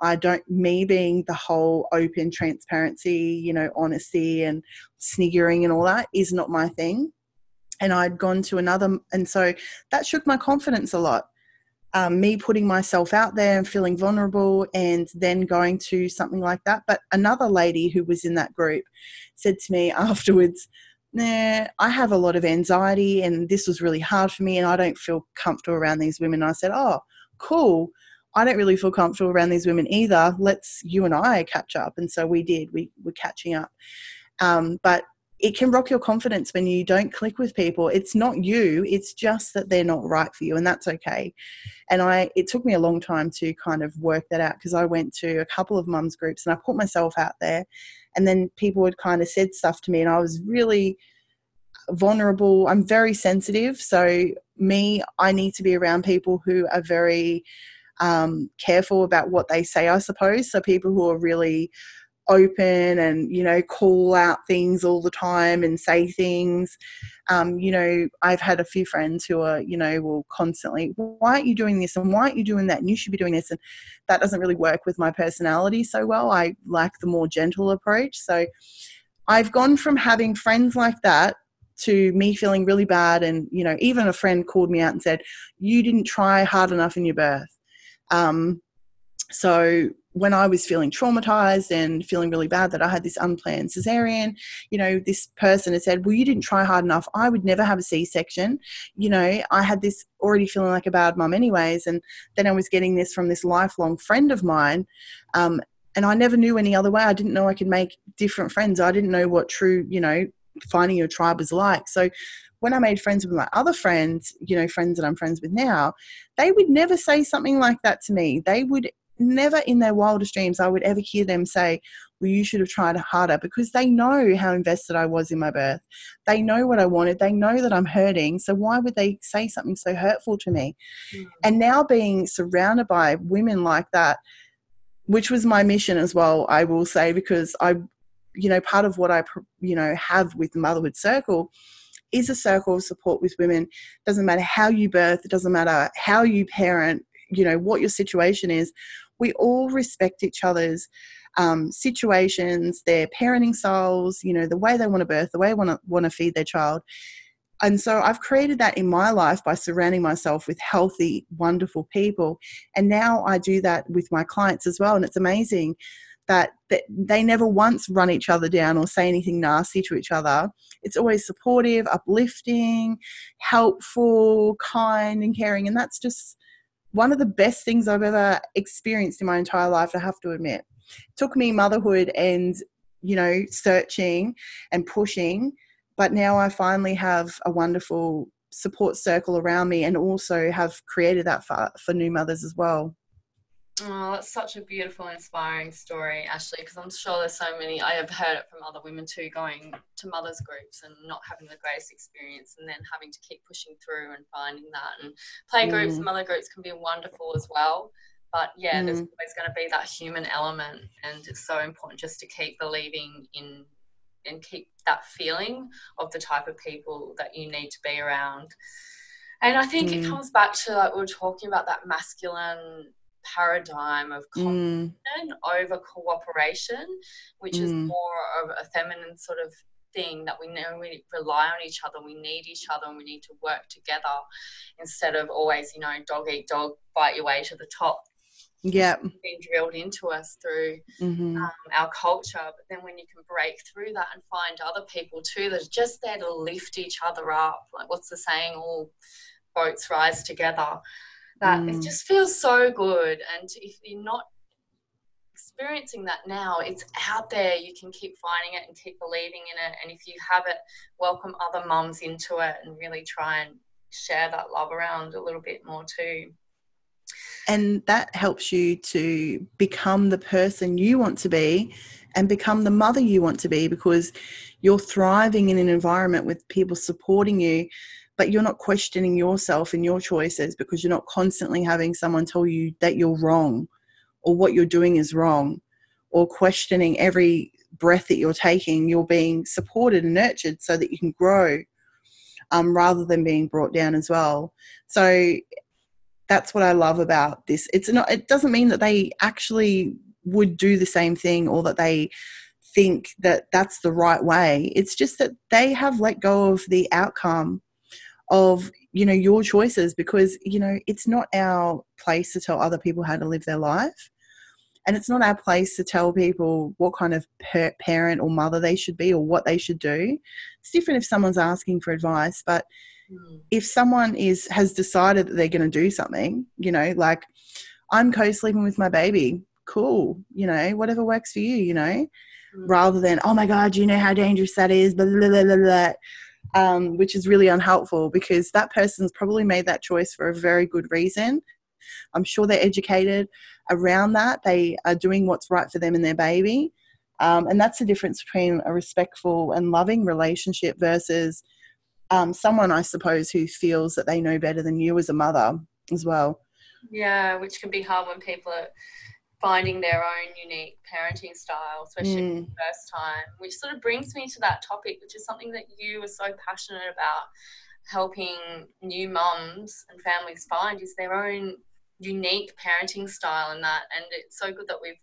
I don't, me being the whole open transparency, you know, honesty and sniggering and all that is not my thing. And I'd gone to another, and so that shook my confidence a lot. Um, me putting myself out there and feeling vulnerable, and then going to something like that. But another lady who was in that group said to me afterwards, nah, I have a lot of anxiety, and this was really hard for me, and I don't feel comfortable around these women. And I said, oh, cool. I don't really feel comfortable around these women either. Let's, you and I catch up. And so we did, we were catching up. Um, but it can rock your confidence when you don't click with people. It's not you, it's just that they're not right for you, and that's okay. And I, it took me a long time to kind of work that out, because I went to a couple of mums groups and I put myself out there, and then people had kind of said stuff to me, and I was really vulnerable. I'm very sensitive. So me, I need to be around people who are very um, careful about what they say, I suppose. So people who are really open and, you know, call out things all the time and say things. Um, you know, I've had a few friends who are, you know, will constantly, why aren't you doing this? And why aren't you doing that? And you should be doing this. And that doesn't really work with my personality so well. I like the more gentle approach. So I've gone from having friends like that to me feeling really bad. And, you know, even a friend called me out and said, you didn't try hard enough in your birth. Um, so when I was feeling traumatized and feeling really bad that I had this unplanned cesarean, you know, this person had said, well, you didn't try hard enough. I would never have a C-section. You know, I had this already feeling like a bad mum anyways. And then I was getting this from this lifelong friend of mine. Um, and I never knew any other way. I didn't know I could make different friends. I didn't know what true, you know, finding your tribe was like. So when I made friends with my other friends, you know, friends that I'm friends with now, they would never say something like that to me. They would never in their wildest dreams I would ever hear them say, well, you should have tried harder, because they know how invested I was in my birth. They know what I wanted. They know that I'm hurting. So why would they say something so hurtful to me? Mm-hmm. And now being surrounded by women like that, which was my mission as well, I will say, because I, you know, part of what I, you know, have with Motherhood Circle is a circle of support with women. It doesn't matter how you birth. It doesn't matter how you parent, you know, what your situation is. We all respect each other's um, situations, their parenting styles, you know, the way they want to birth, the way they want to, want to feed their child. And so I've created that in my life by surrounding myself with healthy, wonderful people. And now I do that with my clients as well. And it's amazing that they never once run each other down or say anything nasty to each other. It's always supportive, uplifting, helpful, kind and caring. And that's just one of the best things I've ever experienced in my entire life, I have to admit. It took me motherhood and, you know, searching and pushing, but now I finally have a wonderful support circle around me, and also have created that for, for new mothers as well. Oh, that's such a beautiful, inspiring story, Ashley, because I'm sure there's so many, I have heard it from other women too, going to mothers groups and not having the greatest experience, and then having to keep pushing through and finding that. And play groups, mm. mother groups can be wonderful as well. But yeah, mm. there's always going to be that human element, and it's so important just to keep believing in and keep that feeling of the type of people that you need to be around. And I think mm. it comes back to, like we were talking about, that masculine paradigm of competition mm. over cooperation, which mm. is more of a feminine sort of thing, that we know we rely on each other, we need each other, and we need to work together instead of always, you know, dog eat dog, fight your way to the top. Yeah, being drilled into us through mm-hmm. um, our culture. But then when you can break through that and find other people too that are just there to lift each other up, like what's the saying, all boats rise together. That mm. it just feels so good. And if you're not experiencing that now, it's out there. You can keep finding it and keep believing in it. And if you have it, welcome other mums into it and really try and share that love around a little bit more too. And that helps you to become the person you want to be and become the mother you want to be, because you're thriving in an environment with people supporting you, but you're not questioning yourself and your choices, because you're not constantly having someone tell you that you're wrong or what you're doing is wrong, or questioning every breath that you're taking. You're being supported and nurtured so that you can grow, um, rather than being brought down as well. So that's what I love about this. It's not, it doesn't mean that they actually would do the same thing, or that they think that that's the right way. It's just that they have let go of the outcome of, you know, your choices, because, you know, it's not our place to tell other people how to live their life, and it's not our place to tell people what kind of per- parent or mother they should be, or what they should do. It's different if someone's asking for advice, but mm. if someone is has decided that they're going to do something, you know, like I'm co-sleeping with my baby, cool, you know, whatever works for you, you know, mm-hmm. rather than, oh my God, you know how dangerous that is, blah, blah, blah, blah, blah, um, which is really unhelpful, because that person's probably made that choice for a very good reason. I'm sure they're educated around that. They are doing what's right for them and their baby. Um, and that's the difference between a respectful and loving relationship versus um, someone, I suppose, who feels that they know better than you as a mother as well. Yeah, which can be hard when people are finding their own unique parenting style, especially mm. for the first time, which sort of brings me to that topic, which is something that you are so passionate about, helping new mums and families find is their own unique parenting style and that. And it's so good that we've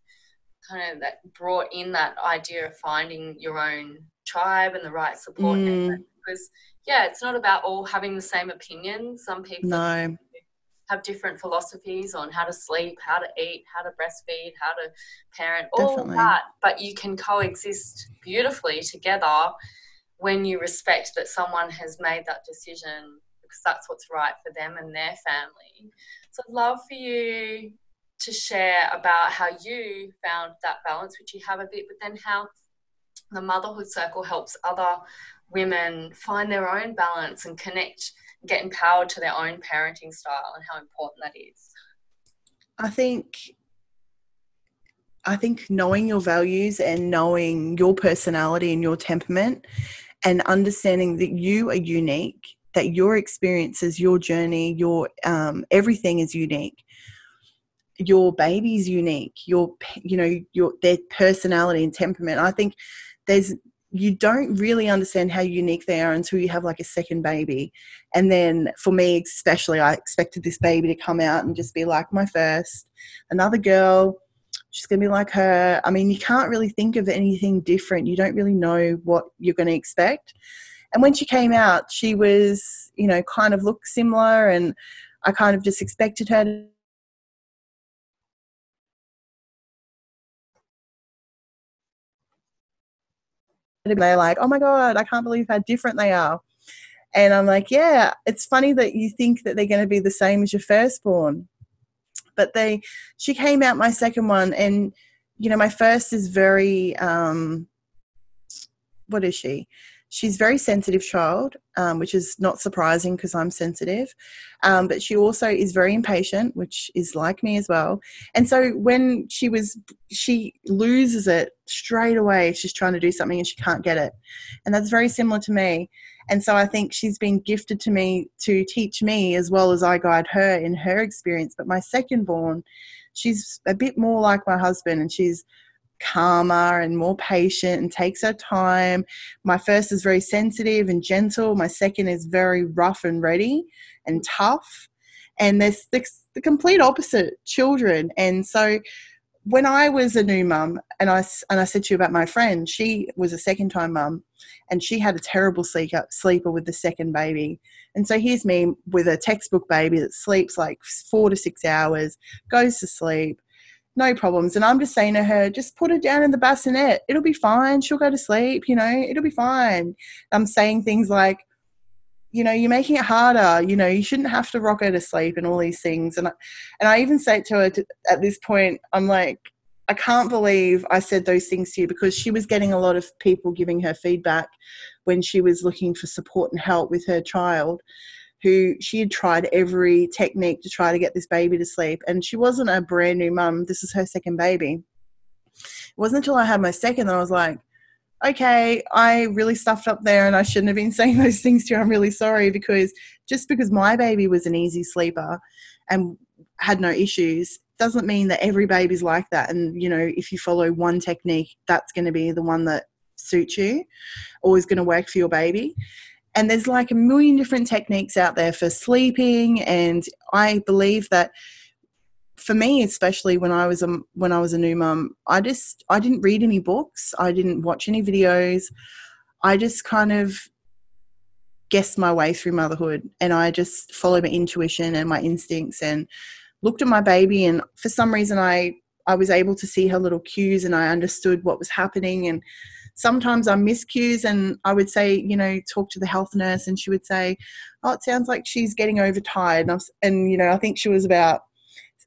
kind of that brought in that idea of finding your own tribe and the right support mm. network, because, yeah, it's not about all having the same opinion. Some people no. have different philosophies on how to sleep, how to eat, how to breastfeed, how to parent, all Definitely. That. But you can coexist beautifully together when you respect that someone has made that decision because that's what's right for them and their family. So I'd love for you to share about how you found that balance, which you have a bit, but then how the Motherhood Circle helps other women find their own balance and connect, get empowered to their own parenting style, and how important that is. I think I think knowing your values and knowing your personality and your temperament and understanding that you are unique, that your experiences, your journey, your um, everything is unique. Your baby's unique, your, you know, your, their personality and temperament. I think there's, you don't really understand how unique they are until you have like a second baby. And then for me, especially, I expected this baby to come out and just be like my first, another girl, she's going to be like her. I mean, you can't really think of anything different. You don't really know what you're going to expect. And when she came out, she was, you know, kind of looked similar, and I kind of just expected her to they're like, oh my God, I can't believe how different they are. And I'm like, yeah, it's funny that you think that they're going to be the same as your firstborn. But they, she came out my second one, and, you know, my first is very, um, what is she? She's a very sensitive child, um, which is not surprising because I'm sensitive. Um, but she also is very impatient, which is like me as well. And so when she was, she loses it straight away. She's trying to do something and she can't get it. And that's very similar to me. And so I think she's been gifted to me to teach me as well as I guide her in her experience. But my second born, she's a bit more like my husband, and she's calmer and more patient and takes her time. My first is very sensitive and gentle. My second is very rough and ready and tough. And there's the, the complete opposite children. And so when I was a new mum, and I, and I said to you about my friend, she was a second time mum and she had a terrible sleeper, sleeper with the second baby. And so here's me with a textbook baby that sleeps like four to six hours, goes to sleep, no problems. And I'm just saying to her, just put her down in the bassinet. It'll be fine. She'll go to sleep, you know, it'll be fine. I'm saying things like, you know, you're making it harder. You know, you shouldn't have to rock her to sleep and all these things. And I, and I even say to her to, at this point, I'm like, I can't believe I said those things to you, because she was getting a lot of people giving her feedback when she was looking for support and help with her child, who she had tried every technique to try to get this baby to sleep. And she wasn't a brand new mum. This is her second baby. It wasn't until I had my second that I was like, okay, I really stuffed up there and I shouldn't have been saying those things to you. I'm really sorry, because just because my baby was an easy sleeper and had no issues doesn't mean that every baby's like that. And, you know, if you follow one technique, that's going to be the one that suits you or is going to work for your baby. And there's like a million different techniques out there for sleeping. And I believe that for me, especially when I was a, when I was a new mum, I just, I didn't read any books. I didn't watch any videos. I just kind of guessed my way through motherhood, and I just followed my intuition and my instincts and looked at my baby. And for some reason I, I was able to see her little cues and I understood what was happening. And sometimes I miss cues, and I would say, you know, talk to the health nurse, and she would say, oh, it sounds like she's getting overtired. And, I was, and you know, I think she was about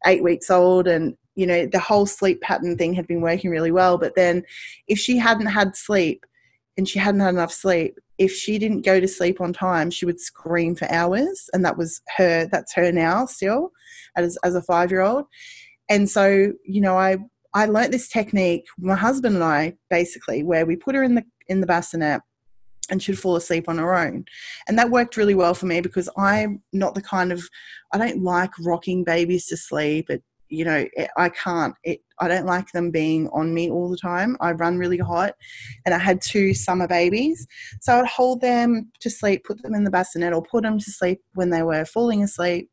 eight weeks old, and you know, the whole sleep pattern thing had been working really well. But then if she hadn't had sleep and she hadn't had enough sleep, if she didn't go to sleep on time, she would scream for hours. And that was her, that's her now still as, as a five-year-old. And so, you know, I, I learnt this technique, my husband and I, basically, where we put her in the, in the bassinet and she'd fall asleep on her own. And that worked really well for me because I'm not the kind of, I don't like rocking babies to sleep. It, you know, it, I can't, it, I don't like them being on me all the time. I run really hot, and I had two summer babies. So I'd hold them to sleep, put them in the bassinet, or put them to sleep when they were falling asleep.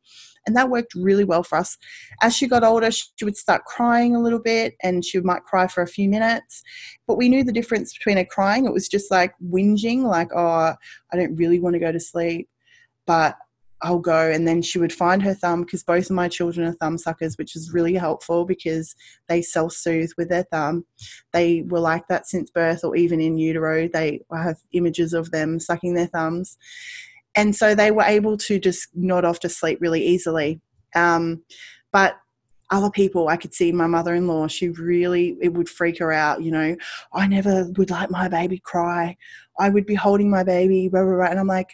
And that worked really well for us. As she got older, she would start crying a little bit, and she might cry for a few minutes. But we knew the difference between her crying. It was just like whinging, like, oh, I don't really want to go to sleep, but I'll go. And then she would find her thumb, because both of my children are thumb suckers, which is really helpful because they self-soothe with their thumb. They were like that since birth, or even in utero. They have images of them sucking their thumbs. And so they were able to just nod off to sleep really easily. Um, but other people, I could see my mother-in-law, she really, it would freak her out, you know, I never would let my baby cry. I would be holding my baby, blah, blah, blah. And I'm like,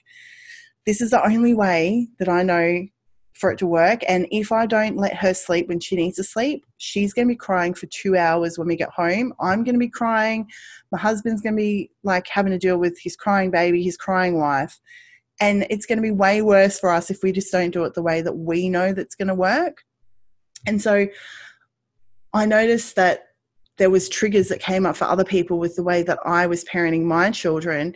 this is the only way that I know for it to work. And if I don't let her sleep when she needs to sleep, she's going to be crying for two hours when we get home. I'm going to be crying. My husband's going to be like having to deal with his crying baby, his crying wife. And it's going to be way worse for us if we just don't do it the way that we know that's going to work. And so I noticed that there was triggers that came up for other people with the way that I was parenting my children.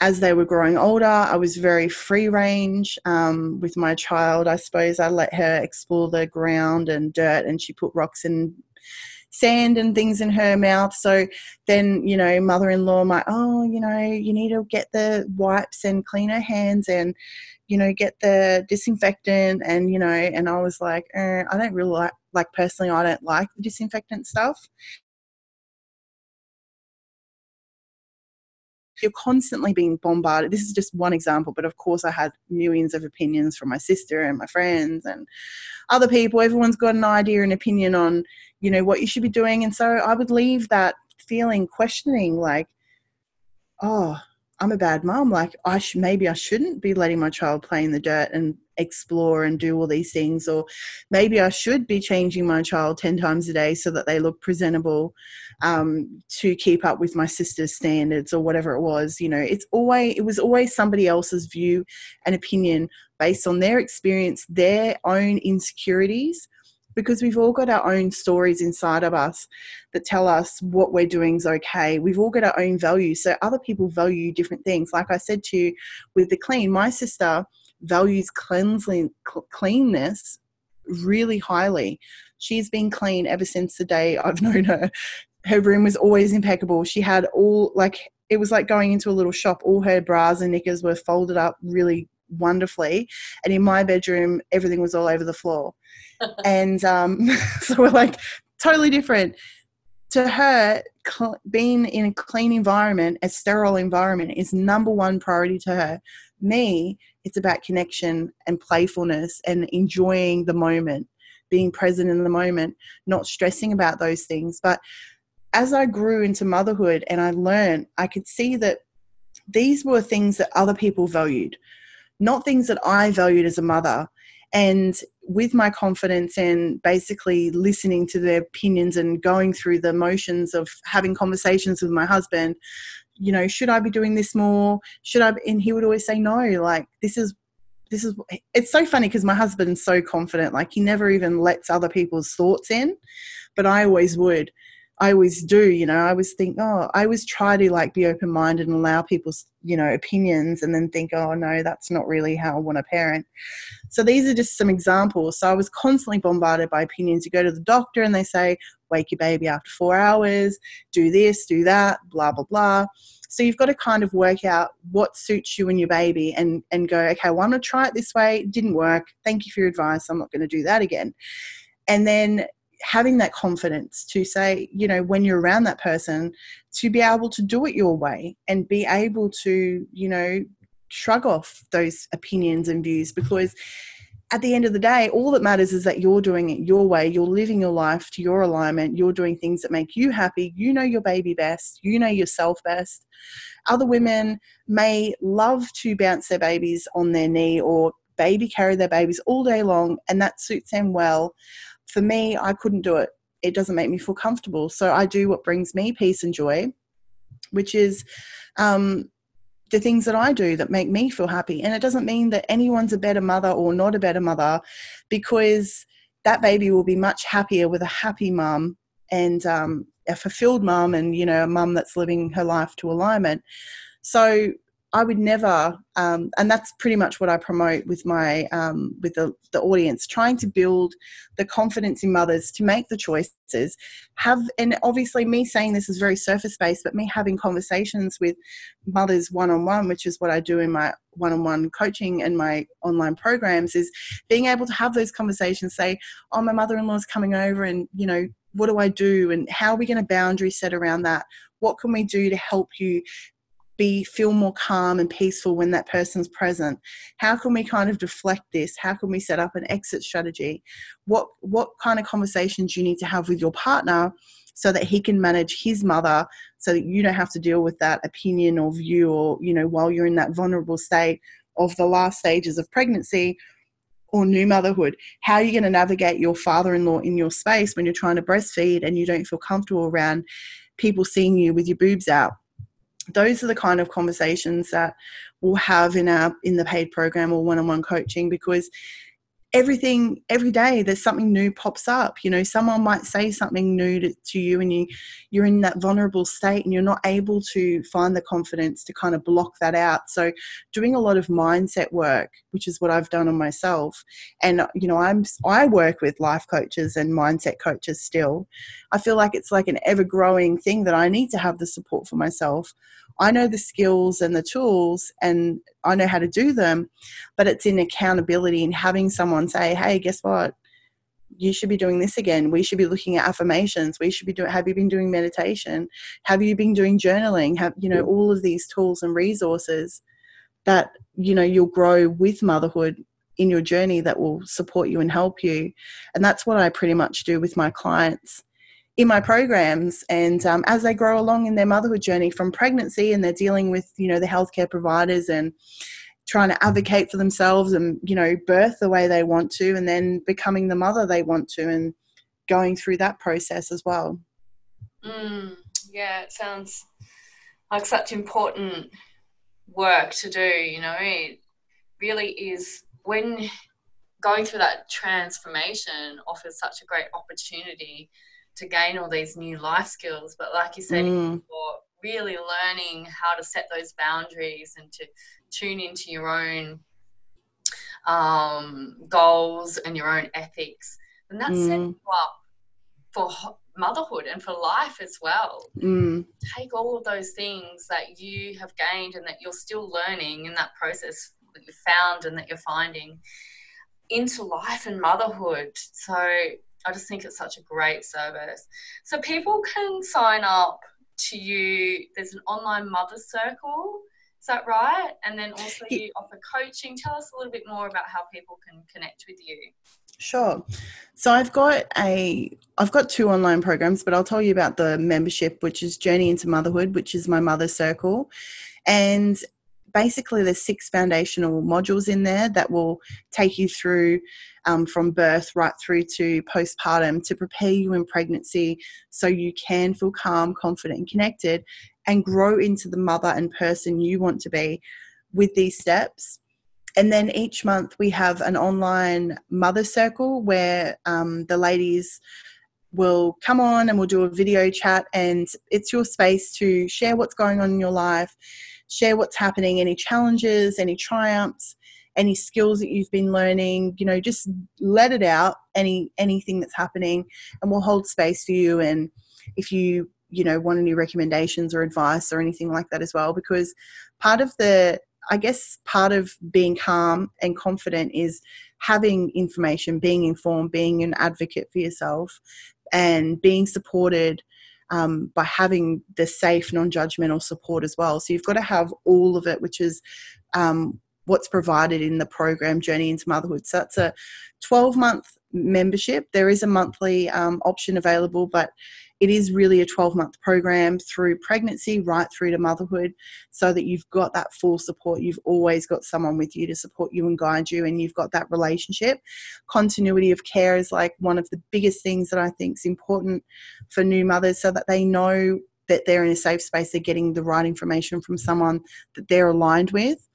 As they were growing older, I was very free range um, with my child. I suppose I let her explore the ground and dirt, and she put rocks in sand and things in her mouth. So then, you know, mother-in-law might, oh, you know, you need to get the wipes and clean her hands and, you know, get the disinfectant and, you know, and I was like, eh, I don't really like, like personally, I don't like the disinfectant stuff. You're constantly being bombarded. This is just one example, but of course I had millions of opinions from my sister and my friends and other people. Everyone's got an idea and opinion on, you know, what you should be doing. And so I would leave that feeling questioning, like, oh, I'm a bad mom. Like I should, maybe I shouldn't be letting my child play in the dirt and explore and do all these things. Or maybe I should be changing my child ten times a day so that they look presentable um, to keep up with my sister's standards or whatever it was. You know, it's always, it was always somebody else's view and opinion based on their experience, their own insecurities, because we've all got our own stories inside of us that tell us what we're doing is okay. We've all got our own values. So other people value different things. Like I said to you with the clean, my sister values cleansing, cleanness really highly. She's been clean ever since the day I've known her. Her room was always impeccable. She had all, like, it was like going into a little shop. All her bras and knickers were folded up really wonderfully, and in my bedroom everything was all over the floor. And um so we're like totally different. To her, cl- being in a clean environment, a sterile environment, is number one priority to her. Me, it's about connection and playfulness and enjoying the moment, being present in the moment, not stressing about those things. But as I grew into motherhood and I learned, I could see that these were things that other people valued, not things that I valued as a mother. And with my confidence and basically listening to their opinions and going through the motions of having conversations with my husband, you know, should I be doing this more? Should I? Be? And he would always say no. Like this is, this is, it's so funny because my husband's so confident. Like he never even lets other people's thoughts in, but I always would. I always do, you know, I always think, oh, I always try to like be open-minded and allow people's, you know, opinions, and then think, oh no, that's not really how I want to parent. So these are just some examples. So I was constantly bombarded by opinions. You go to the doctor and they say, wake your baby after four hours, do this, do that, blah, blah, blah. So you've got to kind of work out what suits you and your baby and, and go, okay, well, I'm going to try it this way. It didn't work. Thank you for your advice. I'm not going to do that again. And then having that confidence to say, you know, when you're around that person, to be able to do it your way and be able to, you know, shrug off those opinions and views. Because at the end of the day, all that matters is that you're doing it your way. You're living your life to your alignment. You're doing things that make you happy. You know your baby best. You know yourself best. Other women may love to bounce their babies on their knee or baby carry their babies all day long, and that suits them well. For me, I couldn't do it. It doesn't make me feel comfortable. So I do what brings me peace and joy, which is um, the things that I do that make me feel happy. And it doesn't mean that anyone's a better mother or not a better mother, because that baby will be much happier with a happy mum and um, a fulfilled mum, and, you know, a mum that's living her life to alignment. So I would never, um, and that's pretty much what I promote with my, um, with the, the audience, trying to build the confidence in mothers to make the choices. Have, and obviously me saying this is very surface based, but me having conversations with mothers one-on-one, which is what I do in my one-on-one coaching and my online programs, is being able to have those conversations, say, oh, my mother-in-law's coming over and, you know, what do I do? And how are we going to boundary set around that? What can we do to help you be feel more calm and peaceful when that person's present? How can we kind of deflect this? How can we set up an exit strategy? What what kind of conversations you need to have with your partner so that he can manage his mother, so that you don't have to deal with that opinion or view, or, you know, while you're in that vulnerable state of the last stages of pregnancy or new motherhood. How are you going to navigate your father-in-law in your space when you're trying to breastfeed and you don't feel comfortable around people seeing you with your boobs out? Those are the kind of conversations that we'll have in our in the paid program or one-on-one coaching, because everything every day there's something new pops up. You know, someone might say something new to, to you, and you you're in that vulnerable state and you're not able to find the confidence to kind of block that out. So doing a lot of mindset work, which is what I've done on myself, and, you know, I'm I work with life coaches and mindset coaches still. I feel like it's like an ever-growing thing that I need to have the support for myself. I know the skills and the tools and I know how to do them, but it's in accountability and having someone say, hey, guess what? You should be doing this again. We should be looking at affirmations. We should be doing, have you been doing meditation? Have you been doing journaling? Have, you know, all of these tools and resources that, you know, you'll grow with motherhood in your journey that will support you and help you. And that's what I pretty much do with my clients in my programs, and um, as they grow along in their motherhood journey from pregnancy, and they're dealing with, you know, the healthcare providers and trying to advocate for themselves and, you know, birth the way they want to, and then becoming the mother they want to, and going through that process as well. Mm, yeah, it sounds like such important work to do, you know. It really is. When going through that transformation offers such a great opportunity to gain all these new life skills, but like you said, mm. you're really learning how to set those boundaries and to tune into your own um, goals and your own ethics, and that mm. sets you up for motherhood and for life as well. Mm. Take all of those things that you have gained and that you're still learning in that process that you found and that you're finding into life and motherhood. So I just think it's such a great service. So people can sign up to you. There's an online mother circle, is that right? And then also you offer coaching. Tell us a little bit more about how people can connect with you. Sure. So I've got a, I've got two online programs, but I'll tell you about the membership, which is Journey into Motherhood, which is my mother circle. And basically there's six foundational modules in there that will take you through um, from birth right through to postpartum to prepare you in pregnancy so you can feel calm, confident and connected and grow into the mother and person you want to be with these steps. And then each month we have an online mother circle where um, the ladies will come on and we'll do a video chat, and it's your space to share what's going on in your life, share what's happening, any challenges, any triumphs, any skills that you've been learning, you know, just let it out, any anything that's happening, and we'll hold space for you. And if you, you know, want any recommendations or advice or anything like that as well, because part of the, I guess part of being calm and confident is having information, being informed, being an advocate for yourself and being supported Um, by having the safe, non-judgmental support as well. So you've got to have all of it, which is um, what's provided in the program Journey into Motherhood. So it's a twelve month membership. There is a monthly um, option available, but it is really a twelve month program through pregnancy right through to motherhood, so that you've got that full support. You've always got someone with you to support you and guide you, and you've got that relationship. Continuity of care is like one of the biggest things that I think is important for new mothers, so that they know that they're in a safe space, they're getting the right information from someone that they're aligned with.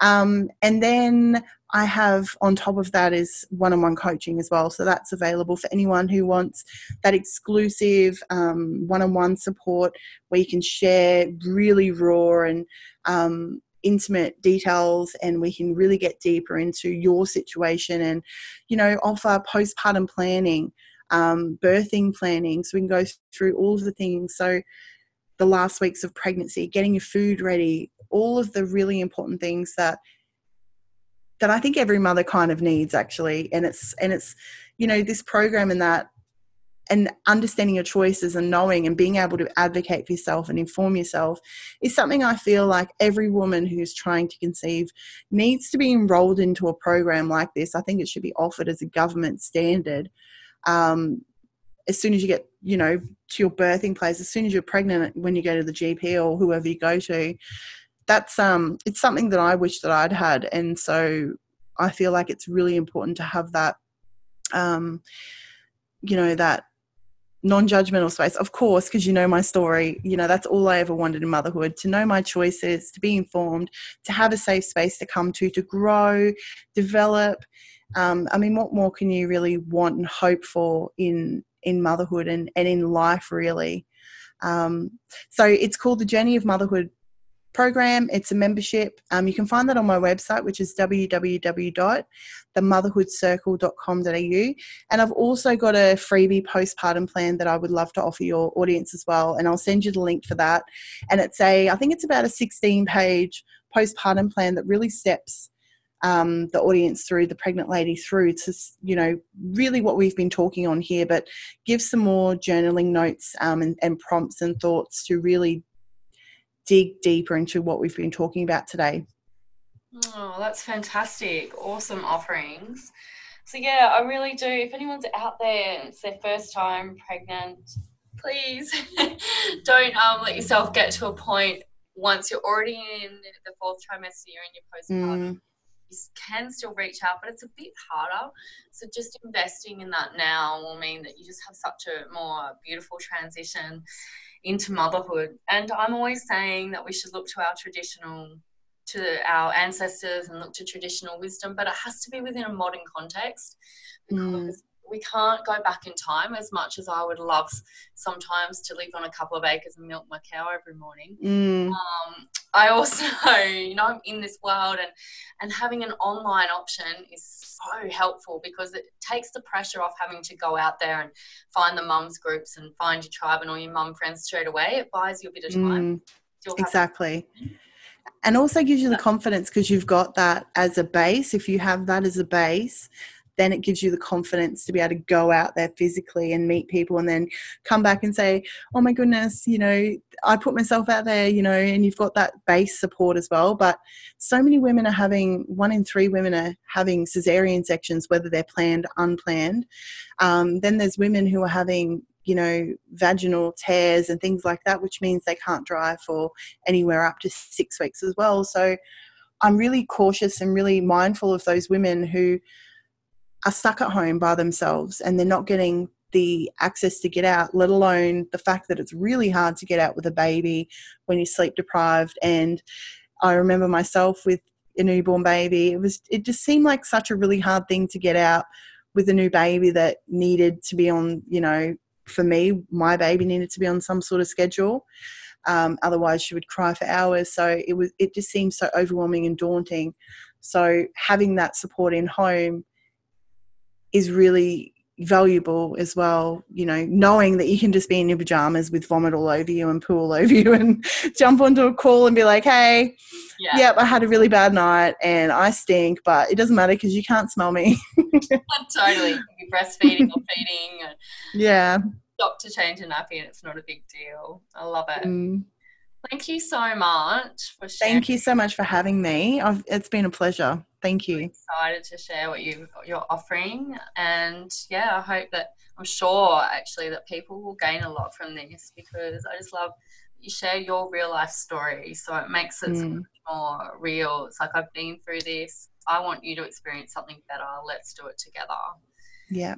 Um, and then I have on top of that is one-on-one coaching as well. So that's available for anyone who wants that exclusive um, one-on-one support where you can share really raw and um, intimate details, and we can really get deeper into your situation and, you know, offer postpartum planning, um, birthing planning. So we can go through all of the things. So the last weeks of pregnancy, getting your food ready, all of the really important things that that I think every mother kind of needs, actually. And it's, and it's, you know, this program and that, and understanding your choices and knowing and being able to advocate for yourself and inform yourself is something I feel like every woman who's trying to conceive needs to be enrolled into a program like this. I think it should be offered as a government standard. Um, as soon as you get, you know, to your birthing place, as soon as you're pregnant, when you go to the G P or whoever you go to, that's um it's something that I wish that I'd had. And so I feel like it's really important to have that um you know, that non-judgmental space, of course, because you know my story, you know, that's all I ever wanted in motherhood, to know my choices, to be informed, to have a safe space to come to, to grow, develop. um I mean, what more can you really want and hope for in in motherhood and and in life, really? Um so it's called the Journey of Motherhood program. It's a membership. Um, you can find that on my website, which is w w w dot the motherhood circle dot com dot a u. And I've also got a freebie postpartum plan that I would love to offer your audience as well. And I'll send you the link for that. And it's a, I think it's about a sixteen page postpartum plan that really steps um, the audience through, the pregnant lady through to, you know, really what we've been talking on here, but gives some more journaling notes um, and, and prompts and thoughts to really dig deeper into what we've been talking about today. Oh, that's fantastic. Awesome offerings. So yeah, I really do. If anyone's out there and it's their first time pregnant, please don't um, let yourself get to a point once you're already in the fourth trimester, you're in your postpartum. Mm. You can still reach out, but it's a bit harder. So just investing in that now will mean that you just have such a more beautiful transition into motherhood. And I'm always saying that we should look to our traditional, to our ancestors and look to traditional wisdom, but it has to be within a modern context, because mm. we can't go back in time. As much as I would love sometimes to live on a couple of acres and milk my cow every morning, mm. um, I also, you know, I'm in this world, and, and having an online option is so helpful, because it takes the pressure off having to go out there and find the mums groups and find your tribe and all your mum friends straight away. It buys you a bit of time. Mm. Exactly. And also gives you the confidence, because you've got that as a base. If you have that as a base, then it gives you the confidence to be able to go out there physically and meet people, and then come back and say, oh my goodness, you know, I put myself out there, you know. And you've got that base support as well. But so many women are having, one in three women are having cesarean sections, whether they're planned, unplanned. Um, then there's women who are having, you know, vaginal tears and things like that, which means they can't drive for anywhere up to six weeks as well. So I'm really cautious and really mindful of those women who are stuck at home by themselves, and they're not getting the access to get out, let alone the fact that it's really hard to get out with a baby when you're sleep deprived. And I remember myself with a newborn baby, it was, it just seemed like such a really hard thing to get out with a new baby that needed to be on, you know, for me, my baby needed to be on some sort of schedule. Um, otherwise she would cry for hours. So it was, it just seemed so overwhelming and daunting. So having that support in home is really valuable as well, you know, knowing that you can just be in your pajamas with vomit all over you and poo all over you and jump onto a call and be like, hey, yeah. yep, I had a really bad night and I stink, but it doesn't matter because you can't smell me. Totally. You're breastfeeding or feeding. And yeah. Stop to change a nappy and it's not a big deal. I love it. Mm. Thank you so much for sharing. Thank you so much for having me. I've, it's been a pleasure. Thank you. I'm excited to share what you, you're offering. And yeah, I hope that, I'm sure actually that people will gain a lot from this, because I just love you share your real life story. So it makes it mm. so much more real. It's like, I've been through this. I want you to experience something better. Let's do it together. Yeah.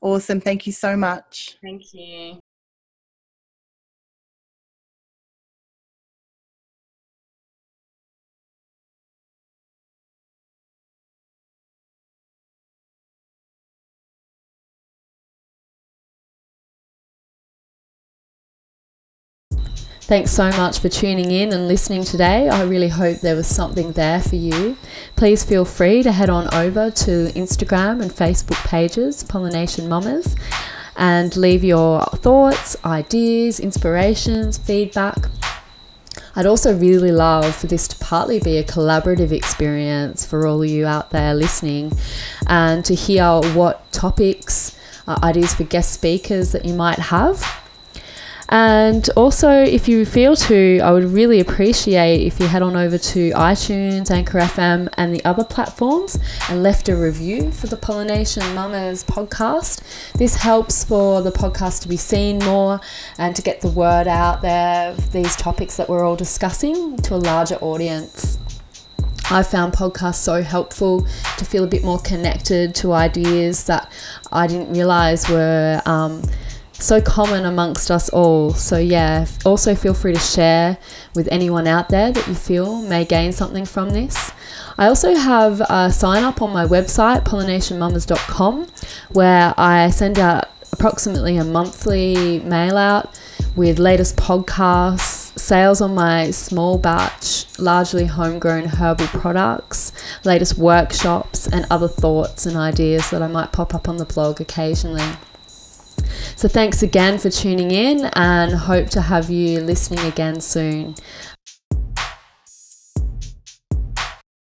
Awesome. Thank you so much. Thank you. Thanks so much for tuning in and listening today. I really hope there was something there for you. Please feel free to head on over to Instagram and Facebook pages, Pollination Mamas, and leave your thoughts, ideas, inspirations, feedback. I'd also really love for this to partly be a collaborative experience for all of you out there listening, and to hear what topics, uh, ideas for guest speakers that you might have. And also, if you feel to, I would really appreciate if you head on over to iTunes, Anchor F M and the other platforms and left a review for the Pollination Mamas podcast. This helps for the podcast to be seen more and to get the word out there of these topics that we're all discussing to a larger audience. I found podcasts so helpful to feel a bit more connected to ideas that I didn't realise were... Um, so common amongst us all. So yeah, also feel free to share with anyone out there that you feel may gain something from this. I also have a sign up on my website, pollination mamas dot com, where I send out approximately a monthly mail out with latest podcasts, sales on my small batch, largely homegrown herbal products, latest workshops and other thoughts and ideas that I might pop up on the blog occasionally. So thanks again for tuning in, and hope to have you listening again soon.